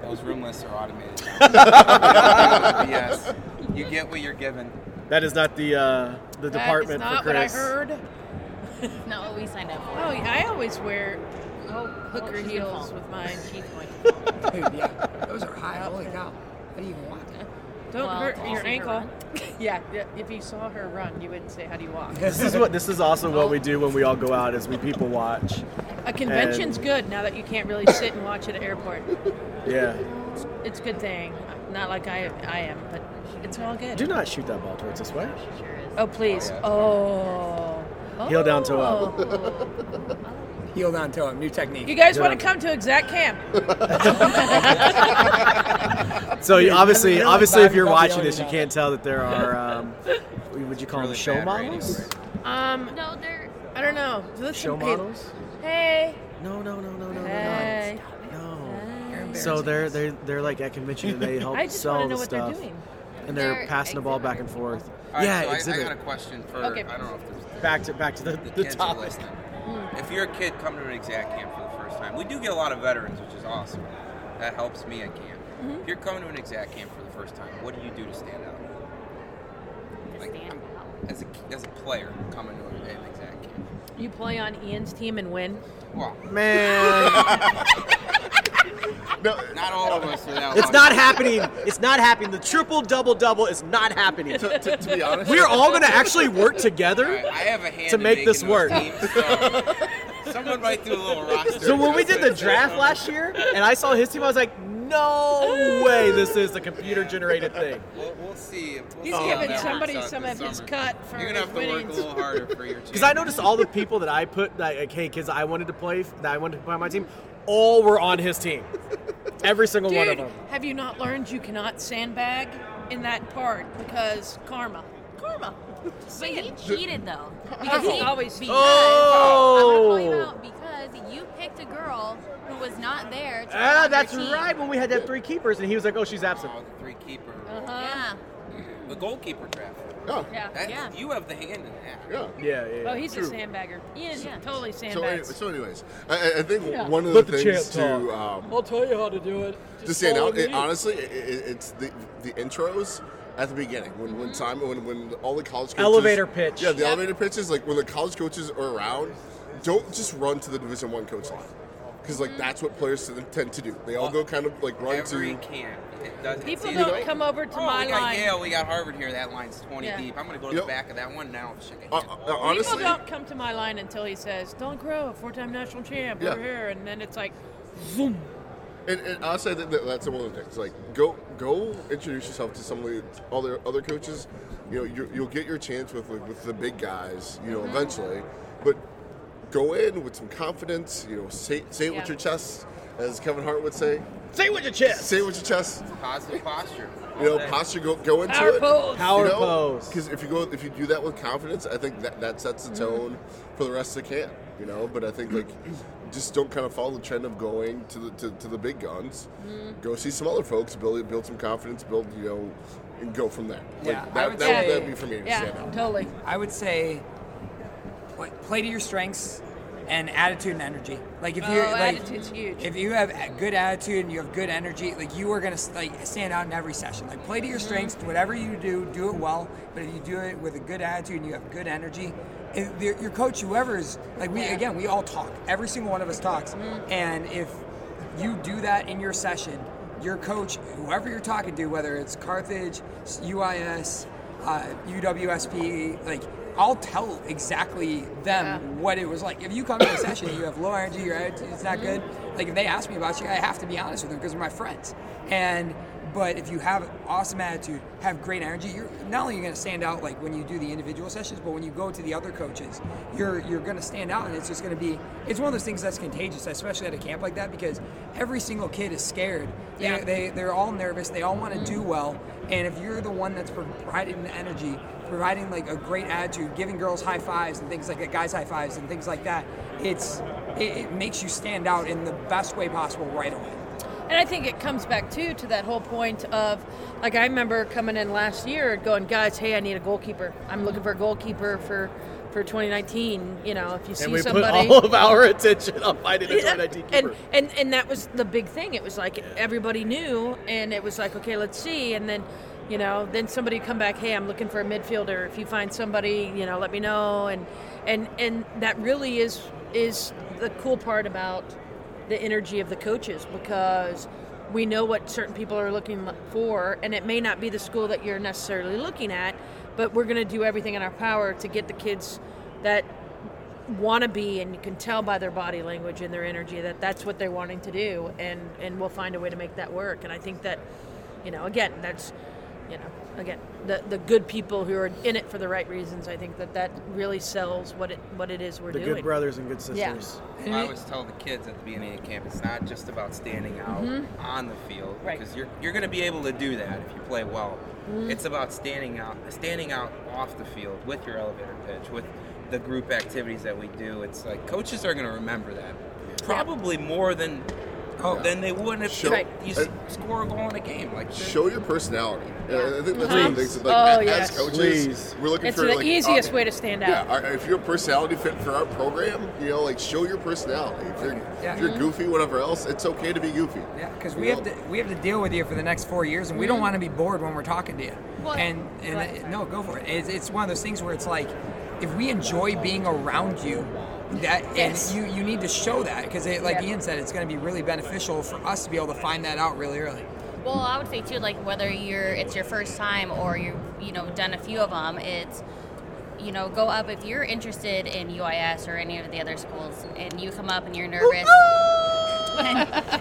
Those room lists are automated. Yes, you get what you're given. That is not the department for Chris. That's not what I heard. Not what we signed up for. Oh, I always wear hooker heels with mine. She's going to fall. Dude, yeah. Those are high. Holy cow. How do you even walk? Don't hurt your ankle. Yeah, if you saw her run, you wouldn't say, how do you walk? This is also what we do when we all go out is we people watch. A convention's good now that you can't really sit and watch at an airport. Yeah. It's a good thing. Not like I am, but it's all good. Do not shoot that ball towards this way. Oh, please. Oh. Heel down toe up. Heel down toe up. New technique. You guys want to come to Exact Camp? So obviously, if you're watching this, you can't tell that there are. Would you call them show models? No, they're. I don't know. Show models. Hey. No. Hey. No. So they're like at convention and they help sell the stuff. I just want to know what they're doing. And they're passing the ball back and forth. Right, yeah, so I got a question for. Okay. I don't know if there's back to the top list. If you're a kid coming to an Exact camp for the first time, we do get a lot of veterans, which is awesome. That helps me at camp. Mm-hmm. If you're coming to an Exact camp for the first time, what do you do to stand out? As a player coming to an Exact camp, you play on Ian's team and win. Well, man. No, not all of us. It's not happening. It's not happening. The triple double is not happening. To be honest, we're all going to actually work together. Right, I have a hand to make this work. Teams, so someone might do a little roster. So when we did the draft last year, and I saw his team, I was like, no way, this is a computer-generated thing. We'll see. He's giving somebody some of his cut for his winnings. You're gonna have to work a little harder for your team. Because I noticed all the people that I put, like, hey, kids, I wanted to play on my team. All were on his team. Every single one of them. Have you not learned you cannot sandbag in that part because karma. But he cheated though. Because he always beat. Oh! I'm gonna call you out because you picked a girl who was not there. That's right. When we had that three keepers, and he was like, "Oh, she's absent." Oh, the three keeper. Uh-huh. Yeah. The goalkeeper draft. Oh. Yeah. Yeah. You have the hand in that. Yeah. Oh, he's a sandbagger. He is totally sandbags. So anyways, I think one of the things to I'll tell you how to do it. Just to stand out, honestly, it's the intros. at the beginning when all the college coaches, elevator pitch. Yeah, the elevator pitch is like when the college coaches are around, don't just run to the Division I coach line. Because, like, that's what players tend to do. They all go kind of, like, run to... Every camp. People don't come over to my line. We got Yale, we got Harvard here. That line's 20 deep. I'm going to go to the back of that one now. Honestly, people don't come to my line until he says, Dawn Crow, four-time national champ, we're here. And then it's like, zoom. And I'll say that that's one of the things. Like, go introduce yourself to some of the other coaches. You know, you'll get your chance with the big guys, you know, eventually. But... go in with some confidence, you know, say it with your chest, as Kevin Hart would say. Say it with your chest. Say it with your chest. Positive posture. You know, posture, go into it. Power pose. Because if you do that with confidence, I think that sets the tone for the rest of the camp, you know. But I think, like, just don't kind of follow the trend of going to the big guns. Mm. Go see some other folks, build some confidence, you know, and go from there. Yeah. Like, that'd be for me to stand out. Yeah, totally. I would say... play to your strengths and attitude and energy. Like if you're like, attitude's huge. If you have a good attitude and you have good energy, like you are gonna like stand out in every session. Like play to your strengths. Whatever you do, do it well. But if you do it with a good attitude and you have good energy, your coach, whoever is, like we all talk. Every single one of us talks. And if you do that in your session, your coach, whoever you're talking to, whether it's Carthage, UIS, UWSP, like. I'll tell exactly them what it was like. If you come to a session and you have low energy, your attitude's not good, like if they ask me about you, I have to be honest with them because they're my friends. But if you have an awesome attitude, have great energy, you're not only going to stand out like when you do the individual sessions, but when you go to the other coaches, you're going to stand out, and it's just going to be, it's one of those things that's contagious, especially at a camp like that, because every single kid is scared. Yeah. They're all nervous. They all want to do well. And if you're the one that's providing the energy, providing like a great attitude, giving girls high fives and things like that, guys high fives and things like that, it makes you stand out in the best way possible right away. And I think it comes back too to that whole point of, like, I remember coming in last year going, guys, hey, I need a goalkeeper. I'm looking for a goalkeeper for 2019, you know, if you see somebody. And we put all of our attention on finding a 2019 keeper. And that was the big thing. It was like everybody knew, and it was like, okay, let's see. And then, you know, then somebody come back, hey, I'm looking for a midfielder. If you find somebody, you know, let me know. And that really is the cool part about the energy of the coaches, because we know what certain people are looking for, and it may not be the school that you're necessarily looking at, but we're going to do everything in our power to get the kids that want to be, and you can tell by their body language and their energy that that's what they're wanting to do, and we'll find a way to make that work. And I think that, you know, again, that's, you know, again, the good people who are in it for the right reasons. I think that really sells what it is we're doing. The good brothers and good sisters. Yeah. Well, I always tell the kids at the beginning of camp, it's not just about standing out on the field, because you're going to be able to do that if you play well. It's about standing out off the field with your elevator pitch, with the group activities that we do. It's like coaches are going to remember that probably more than. Oh, then they wouldn't have score a goal in a game. Like, show your personality. Yeah, I think that's one of the things that, like, as coaches, we're looking for. It's the easiest way to stand out. Yeah, if your personality fit for our program, you know, like, show your personality. If you're goofy, whatever else, it's okay to be goofy. Yeah, because we have to deal with you for the next 4 years, and we don't want to be bored when we're talking to you. Well, no, go for it. It's one of those things where it's like, if we enjoy being around you. And you need to show that, because like Ian said, it's going to be really beneficial for us to be able to find that out really early. Well, I would say too, like, whether it's your first time or you know, done a few of them, it's, you know, go up if you're interested in UIS or any of the other schools, and you come up and you're nervous.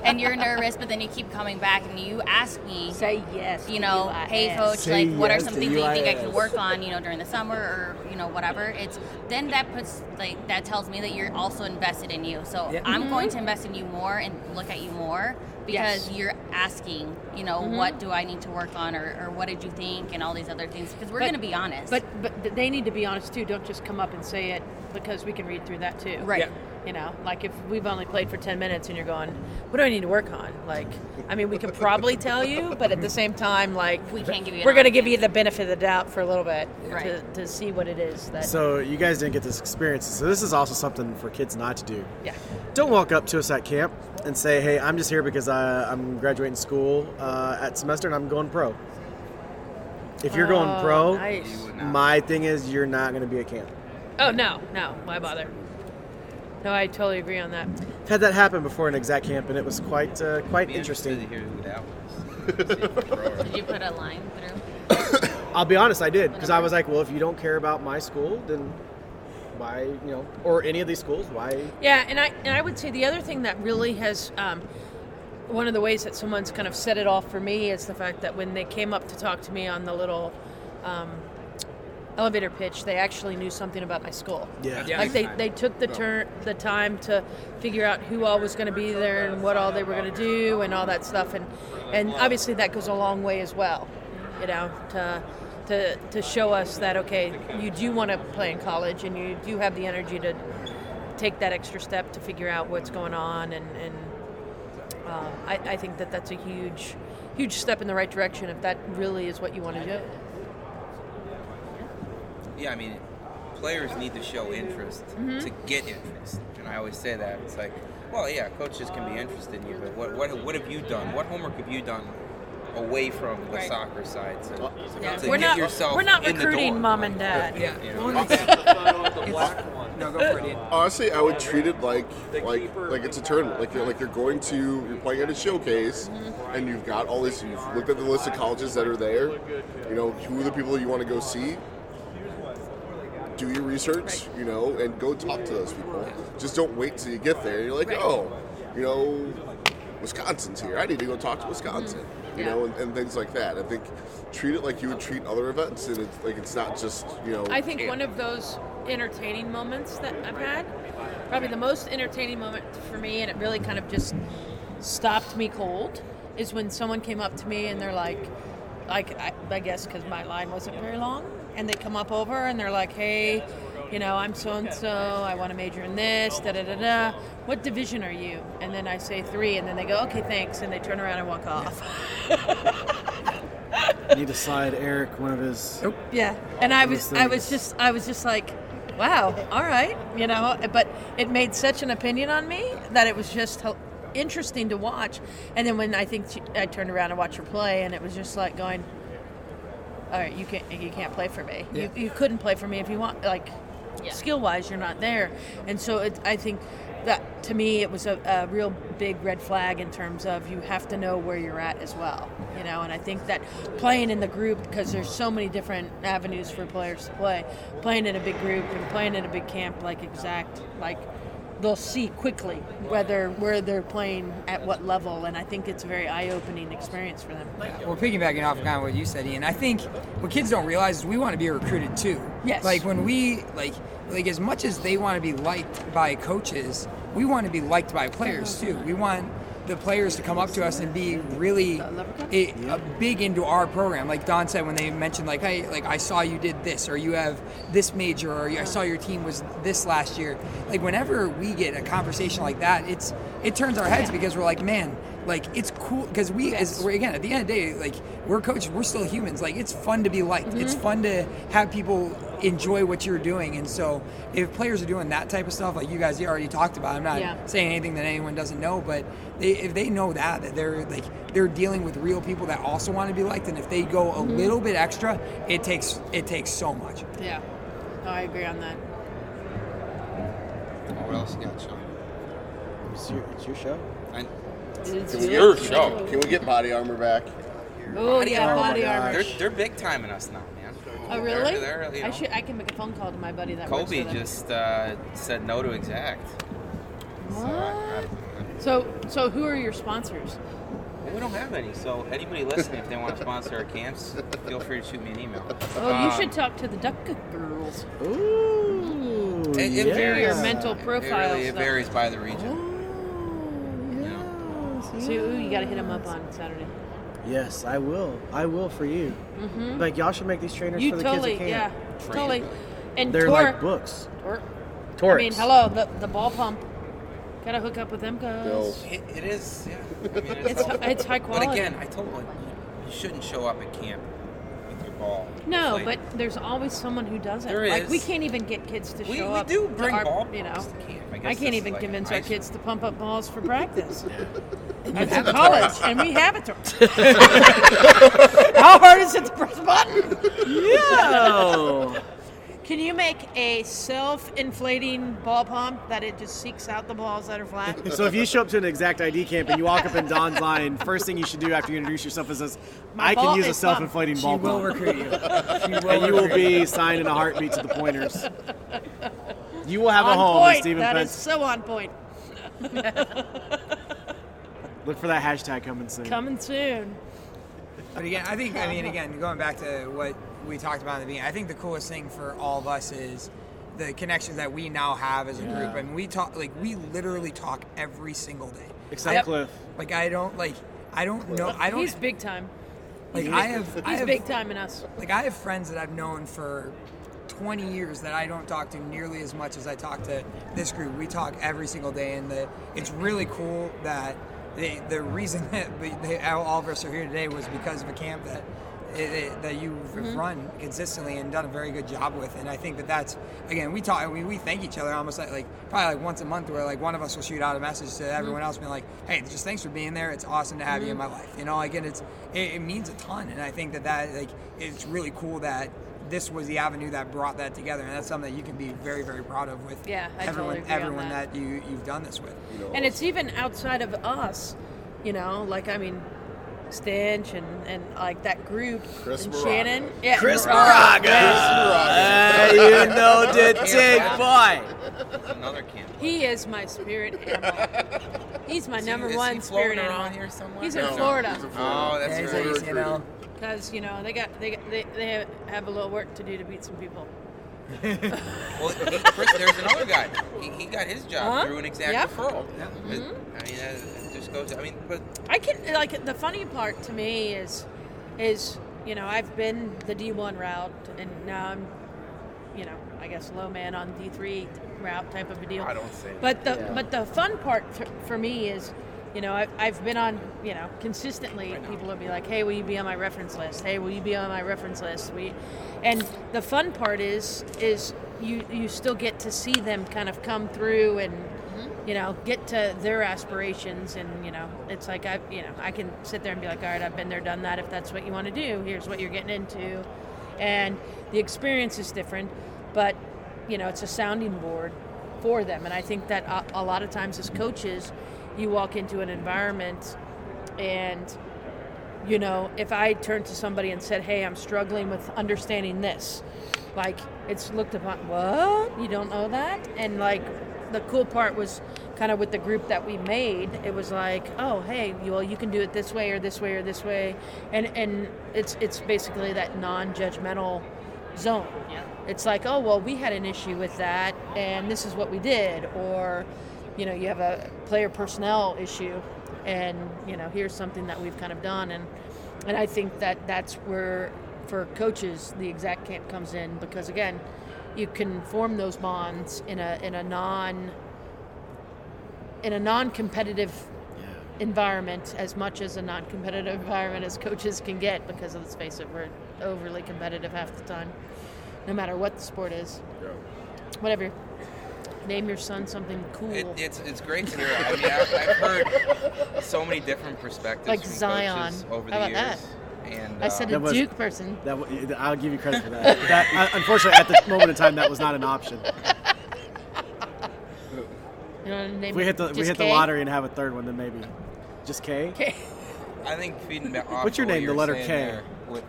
and you're nervous, but then you keep coming back and you ask me, say yes, you know, hey coach, say like, what are some things that you think I can work on, you know, during the summer or, you know, whatever. It's then that puts, like, that tells me that you're also invested in you. So I'm going to invest in you more and look at you more, because you're asking, you know, what do I need to work on, or what did you think, and all these other things, because we're going to be honest. But they need to be honest too. Don't just come up and say it, because we can read through that too. Right. Yeah. You know, like, if we've only played for 10 minutes and you're going, what do I need to work on? Like, I mean, we can probably tell you, but at the same time, like, we can't give you. We're going to give you the benefit of the doubt for a little bit to see what it is. So you guys didn't get this experience. So this is also something for kids not to do. Yeah. Don't walk up to us at camp and say, hey, I'm just here because I'm graduating school at semester and I'm going pro. If you're going pro, nice. My thing is you're not going to be a camper. Oh, no. Why bother? No, I totally agree on that. I've had that happen before in Exact Camp, and it was quite interesting. To hear who that was. Did you put a line through? I'll be honest, I did, because I was like, well, if you don't care about my school, then why, or any of these schools, why? Yeah, and I would say the other thing that really has, one of the ways that someone's kind of set it off for me is the fact that when they came up to talk to me on the little elevator pitch, they actually knew something about my school. Yeah. Like they took the time to figure out who all was going to be there and what all they were going to do and all that stuff, and obviously that goes a long way as well, to show us that, okay, you do want to play in college and you do have the energy to take that extra step to figure out what's going on, and I think that that's a huge step in the right direction if that really is what you want to do. Yeah, I mean, players need to show interest to get interest. And I always say that. It's like, well, yeah, coaches can be interested in you, but what have you done? What homework have you done away from the soccer side to get yourself in the door? We're not recruiting mom and dad. Yeah. No, go for it. Honestly, I would treat it like it's a tournament. You're going to, you're playing at a showcase, and you've got all this. You've looked at the list of colleges that are there. Who are the people you want to go see? Do your research, and go talk to those people. Just don't wait till you get there. You're like, Wisconsin's here. I need to go talk to Wisconsin. And things like that. I think treat it like you would treat other events, and it's like it's not just I think one of those entertaining moments that I've had, probably the most entertaining moment for me, and it really kind of just stopped me cold, is when someone came up to me and they're like I guess because my line wasn't very long, and they come up over and they're like, hey, I'm so-and-so, I want to major in this, da-da-da-da. What division are you? And then I say 3, and then they go, okay, thanks, and they turn around and walk off. You need to slide Eric one of his... Nope. Yeah, and I was just like, wow, all right, but it made such an opinion on me that it was just interesting to watch. And then when I turned around and watched her play, and it was just like going, all right, you can't play for me. Yeah. You couldn't play for me if you want, skill-wise, you're not there. And so I think that, to me, it was a real big red flag in terms of you have to know where you're at as well, And I think that playing in the group, because there's so many different avenues for players to play, playing in a big group and playing in a big camp like Exact, they'll see quickly where they're playing at what level, and I think it's a very eye-opening experience for them. Yeah. Well, piggybacking off kind of what you said, Ian, I think what kids don't realize is we want to be recruited too. Yes. When we as much as they want to be liked by coaches, we want to be liked by players too. We want the players to come up to us and be really big into our program. Like Don said, when they mentioned hey, I saw you did this, or you have this major, or I saw your team was this last year. Whenever we get a conversation like that, it turns our heads because we're like, man, it's cool. Because we're again, at the end of the day, we're coaches, we're still humans. It's fun to be liked. Mm-hmm. It's fun to have people enjoy what you're doing. And so if players are doing that type of stuff, you guys already talked about, I'm not saying anything that anyone doesn't know, but if they know that they're they're dealing with real people that also want to be liked, and if they go a little bit extra, it takes so much. Yeah. No, I agree on that. Oh, what else you got, Sean? It's your show. It's your show. Can we get body armor back? Oh, yeah, body armor. They're big timing us now. Oh, really? They're I can make a phone call to my buddy that Kobe works for them. Just said no to Exact. What? So who are your sponsors? Well, we don't have any, so anybody listening, if they want to sponsor our camps, feel free to shoot me an email. Oh, you should talk to the Duck Girls. Ooh. It varies. Your mental profile. It varies by the region. Oh, yeah. So you got to hit them up on Saturday. Yes, I will. I will for you. Mm-hmm. Y'all should make these trainers for the kids at camp. Yeah, totally. And they're books. Torx. I mean, hello, the ball pump. Gotta hook up with them guys. It is. Yeah. I mean, it's high quality. But again, I told you shouldn't show up at camp with your ball. No, like, but there's always someone who doesn't. There is. Like, we can't even get kids to show up. We do bring ball balls to camp. I can't even convince our kids to pump up balls for practice. It's a college, and we have it. How hard is it to press a button? Yeah. Can you make a self-inflating ball pump that it just seeks out the balls that are flat? So if you show up to an Exact ID camp and you walk up in Dawn's line, first thing you should do after you introduce yourself is, I can use a self-inflating ball pump. She will recruit you. And you will be signed in a heartbeat to the Pointers. You will have a home with Stephen Pence. That is so on point. Look for that hashtag coming soon. Coming soon. But again, I mean, going back to what we talked about in the beginning, I think the coolest thing for all of us is the connections that we now have as a group. I mean, we literally talk every single day. Except Cliff. Like, I don't know. He's big time. Like, He's big time in us. Like, I have friends that I've known for 20 years that I don't talk to nearly as much as I talk to this group. We talk every single day, and it's really cool that the reason that all of us are here today was because of a camp that you've run consistently and done a very good job with. And I think that's, again, we thank each other almost probably once a month, where one of us will shoot out a message to everyone else being hey, just thanks for being there. It's awesome to have you in my life. You know, again, it means a ton. And I think that it's really cool that this was the avenue that brought that together, and that's something that you can be very, very proud of with everyone that you've done this with. And it's even outside of us, Stinch and that group, Chris and Baraga. Shannon. Yeah, Chris Baraga! You know the big boy! Another camp. He is my spirit animal. He's my number one spirit animal. Around here somewhere? He's in Florida. Oh, that's right. Because they have a little work to do to beat some people. Well, Chris, there's another guy. He got his job through an Exact referral. Yeah. Mm-hmm. I mean, it just goes. I mean, but I can the funny part to me is I've been the D1 route, and now I'm I guess low man on D3 route type of a deal. I don't see. But the fun part for me is, I've been on, consistently, people will be like, hey, will you be on my reference list? Hey, will you be on my reference list? And the fun part is you still get to see them kind of come through and, get to their aspirations. And, it's like, I can sit there and be like, all right, I've been there, done that. If that's what you want to do, here's what you're getting into. And the experience is different, but, it's a sounding board for them. And I think that a lot of times as coaches, you walk into an environment and, if I turned to somebody and said, hey, I'm struggling with understanding this, it's looked upon, what? You don't know that? And, the cool part was kind of with the group that we made, it was oh, hey, you can do it this way or this way or this way. And it's basically that non-judgmental zone. Yeah. It's oh, well, we had an issue with that, and this is what we did, or... you have a player personnel issue, and here's something that we've kind of done, and I think that's where for coaches the Exact camp comes in, because again, you can form those bonds in a non-competitive environment, as much as a non-competitive environment as coaches can get, because let's face it, we're overly competitive half the time, no matter what the sport is. Yeah. Whatever. Name your son something cool. It's great to hear. I mean, I've heard so many different perspectives from Zion coaches over the years. How about that? And I said a Duke person. I'll give you credit for that. Unfortunately, at the moment in time, that was not an option. If we hit the lottery and have a third one, then maybe just K. K. I think feeding back off. What's your name? The letter K. There.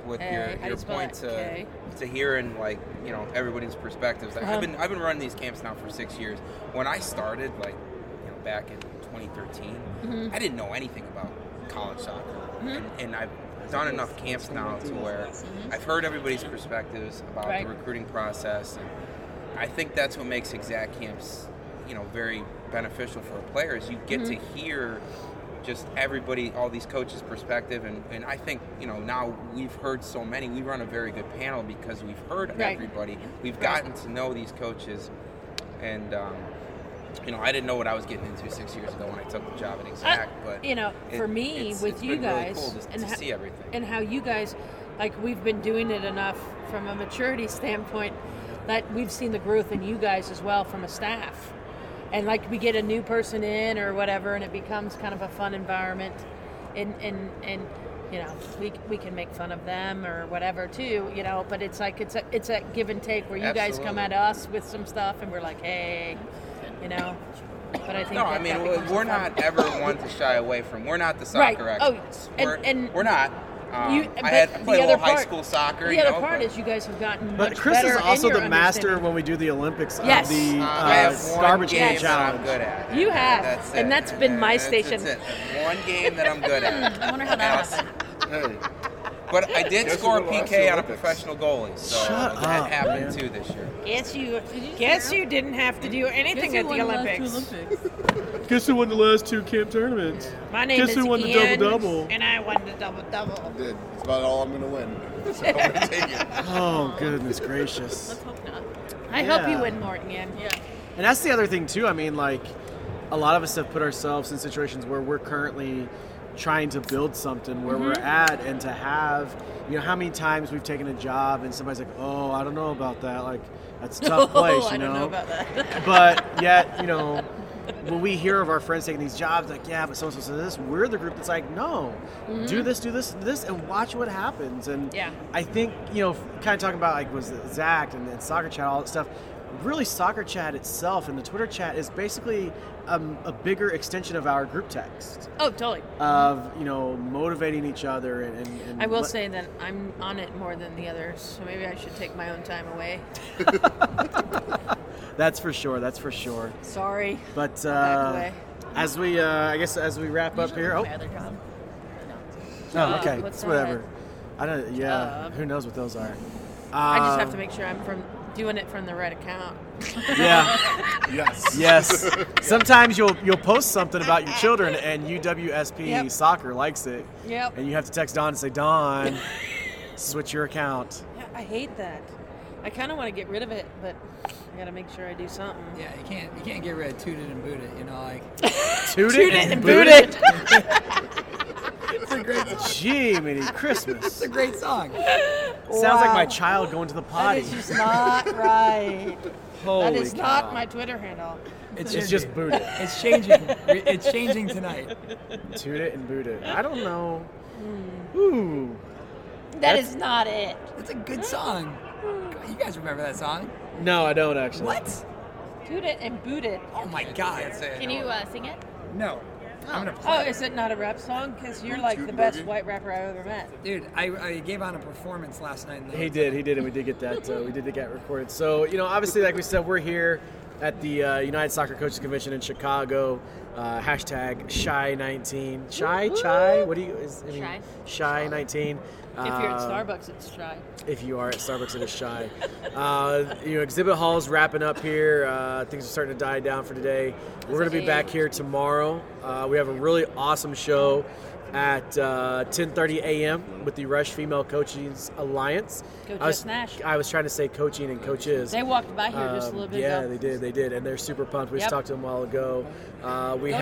With your point to hearing everybody's perspectives. Like, I've been running these camps now for 6 years. When I started back in 2013, I didn't know anything about college soccer, and I've done enough camps now to where I've heard everybody's perspectives about the recruiting process, and I think that's what makes Exact camps very beneficial for a player is you get to hear just everybody, all these coaches' perspective, and I think now we've heard so many. We run a very good panel because we've heard everybody. We've gotten to know these coaches, and I didn't know what I was getting into 6 years ago when I took the job at Exact. But for me, it's with you guys, really cool to see everything and how you guys, like we've been doing it enough from a maturity standpoint that we've seen the growth in you guys as well from a staff. And like we get a new person in or whatever, and it becomes kind of a fun environment, and you know, we can make fun of them or whatever too, you know, but it's like it's a give and take where you Absolutely. Guys come at us with some stuff and we're like, hey, you know. But I think no, that, I mean, that we're not ever one to shy away from. We're not the soccer right. experts. Oh, and we're not. I played a little high school soccer. The other part is you guys have gotten much better. But Chris is also the master when we do the Olympics of yes. the garbage can challenge. I'm good at. You have, that's and it. That's been my station. That's it. One game that I'm good at. I wonder how that happened. But I did score a PK on a professional goalie, so that happened too this year. Guess you didn't have to do anything at the Olympics. Guess who won the last two camp tournaments? My name is Ian, double-double. And I won the double-double. I did. That's about all I'm going to win. So I'm going to take it. Oh, goodness gracious. Let's hope not. I hope you win more, Ian. Yeah. And that's the other thing, too. I mean, like, a lot of us have put ourselves in situations where we're currently trying to build something where mm-hmm. we're at, and to have, you know, how many times we've taken a job and somebody's like, oh, I don't know about that. Like, that's a tough place, you know? I don't know about that. But yet, you know, when we hear of our friends taking these jobs, like, yeah, but so-and-so said this, we're the group that's like, no, mm-hmm. do this, and watch what happens. And yeah. I think, you know, kind of talking about, like, was it Zach and then Soccer Chat, all that stuff, really Soccer Chat itself and the Twitter chat is basically a bigger extension of our group text. Oh, totally. Of, you know, motivating each other. And I will say that I'm on it more than the others, so maybe I should take my own time away. That's for sure. Sorry. But as we wrap up here. Oh. Oh, okay. It's whatever. I don't. Yeah. Who knows what those are? I just have to make sure I'm doing it from the right account. Yeah. Yes. Sometimes you'll post something about your children and UWSP yep. Soccer likes it. Yep. And you have to text Dawn and say, Dawn, switch your account. Yeah, I hate that. I kind of want to get rid of it, but I got to make sure I do something. Yeah, you can't get rid of toot it and boot it, you know, like toot it and boot it. It's a great song. Gee, mini Christmas. It's a great song. Sounds like my child going to the potty. That is just not right. Holy That is cow. Not my Twitter handle. It's just boot it. It's changing. It's changing tonight. Toot it and boot it. I don't know. Ooh. That's not it. It's a good song. You guys remember that song? No, I don't actually. What? Toot it and boot it. Oh my God. Can you sing it? No. Is it not a rap song? Because you're like the best white rapper I've ever met. Dude, I gave on a performance last night. He did, and we did get that. We did get recorded. So, you know, obviously, like we said, we're here at the United Soccer Coaches Convention in Chicago. Hashtag Shy19. Chai? What do you? Shy19. If you're at Starbucks, it's shy. If you are at Starbucks, it is shy. You know, Exhibit Hall is wrapping up here. Things are starting to die down for today. We're going to be back here tomorrow. We have a really awesome show at 10:30 a.m. with the Rush Female Coaches Alliance. I was trying to say coaching and coaches. They walked by here just a little bit ago. Yeah, they did, and they're super pumped. We just talked to them a while ago. We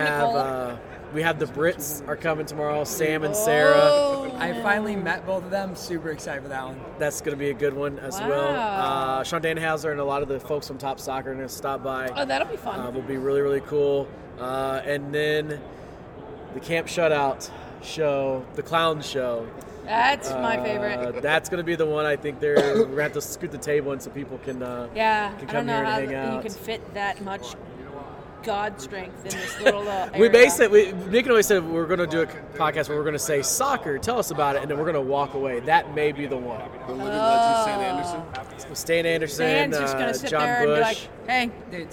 have the Brits are coming tomorrow, Sam and Sarah. Whoa. I finally met both of them. Super excited for that one. That's going to be a good one as well. Sean Danhauser and a lot of the folks from Top Soccer are going to stop by. Oh, that'll be fun. Will be really, really cool. And then the Camp Shutout show, the Clown Show. That's my favorite. That's going to be the one I think they're going to have to scoot the table in so people can come here and hang out. You can fit that much God strength in this little area. Nick and I said we're going to do a podcast where we're going to say, soccer, tell us about it, and then we're going to walk away. That may be the one. The living legend, Stan Anderson. Stan's just going to sit John there Bush. And be like, hey. Dude,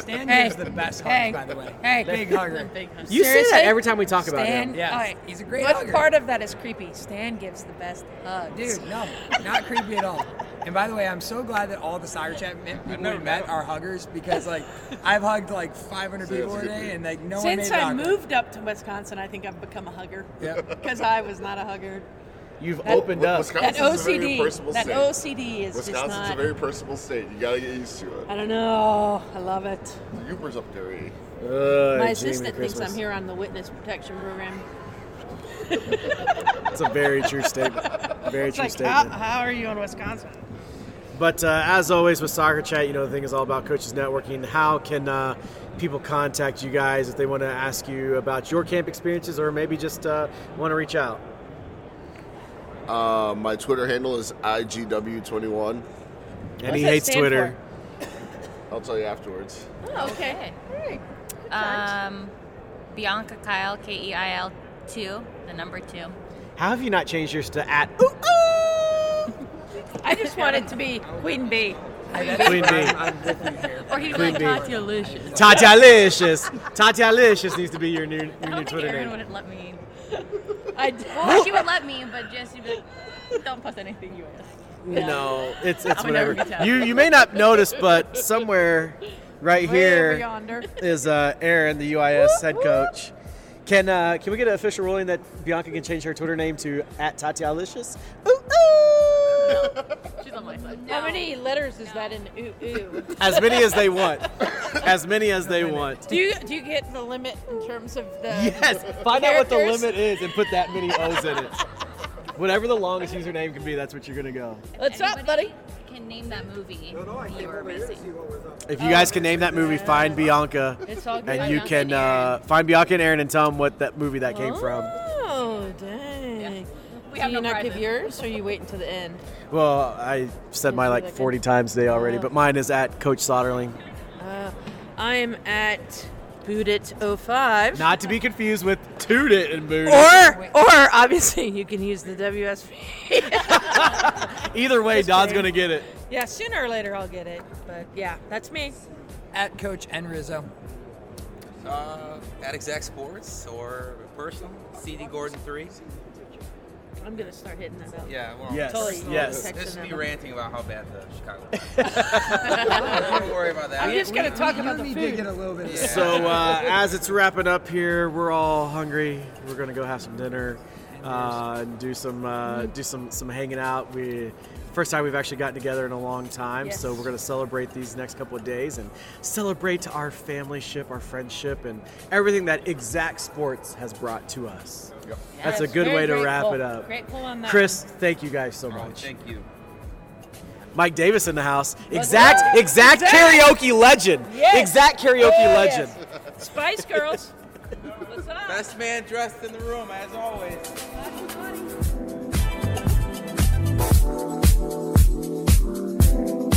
Stan is the best hugger, by the way. Hey. Big hugger. You say that every time we talk about him. Yeah. Right. He's a great hugger. What part of that is creepy? Stan gives the best hugs. Dude, no. Not creepy at all. And by the way, I'm so glad that all the Soccer Chat people we met are huggers, because like I've hugged like 500 people today, and like Since I moved up to Wisconsin, I think I've become a hugger. Yeah. Because I was not a hugger. You've opened up. That OCD. That OCD is just not. Wisconsin's a very personable state. You gotta get used to it. I don't know. I love it. Uber's up there. My assistant thinks I'm here on the witness protection program. That's a very true statement. Very true statement. How are you in Wisconsin? But as always with Soccer Chat, you know, the thing is all about coaches networking. How can people contact you guys if they want to ask you about your camp experiences or maybe just want to reach out? My Twitter handle is IGW21. And he hates Twitter. I'll tell you afterwards. Oh, okay. Hey. Bianca Kyle, KEIL2, the number 2. How have you not changed yours to at? Ooh, ooh. I just want it to be Queen B. Queen B. Or he's Queen like Tatialicious. Tatialicious. Tatialicious needs to be your new Twitter name. Aaron wouldn't let me. Well, she would let me, but just she'd be like, don't post anything you ask. No, it's whatever. You may not notice, but somewhere right here is Aaron, the UIS head coach. Can we get an official ruling that Bianca can change her Twitter name to at Tatialicious? Ooh, ooh! She's on my side. No. How many letters is that in ooh, ooh? As many as they want. As many as they want. Do you get the limit in terms of the Yes! Find out what the limit is and put that many O's in it. Whatever the longest username can be, that's what you're going to go. What's up, buddy? Can name that movie. If you guys can name that movie, find Bianca, and you can find Bianca and Aaron and tell them what that movie that came from. Oh, dang! Yeah. Do you not give yours, or you wait until the end? Well, I said mine like 40 times today already, but mine is at Coach Soderling. I'm at Boot It05. Not to be confused with Toot It and Boot It. Or obviously you can use the WSV. Either way, Don's going to get it. Yeah, sooner or later I'll get it. But yeah, that's me. At Coach N. Rizzo. At Exact Sports or personal, CD Gordon 3. I'm going to start hitting that up. Yeah, well, yes. This is me ranting about how bad the Chicago is. Don't worry about that. I'm just going to talk about the food. Get a little bit So as it's wrapping up here, we're all hungry. We're going to go have some dinner and do some hanging out. First time we've actually gotten together in a long time, so we're going to celebrate these next couple of days and celebrate our familyship, our friendship, and everything that Exact Sports has brought to us. Yep. Yeah, that's a good way to wrap it up. Grateful on that. Chris, thank you guys so much. Thank you. Mike Davis in the house. Exact karaoke legend. Yes. Exact karaoke legend. Yes. Spice Girls. What's up? Best man dressed in the room, as always. That's funny.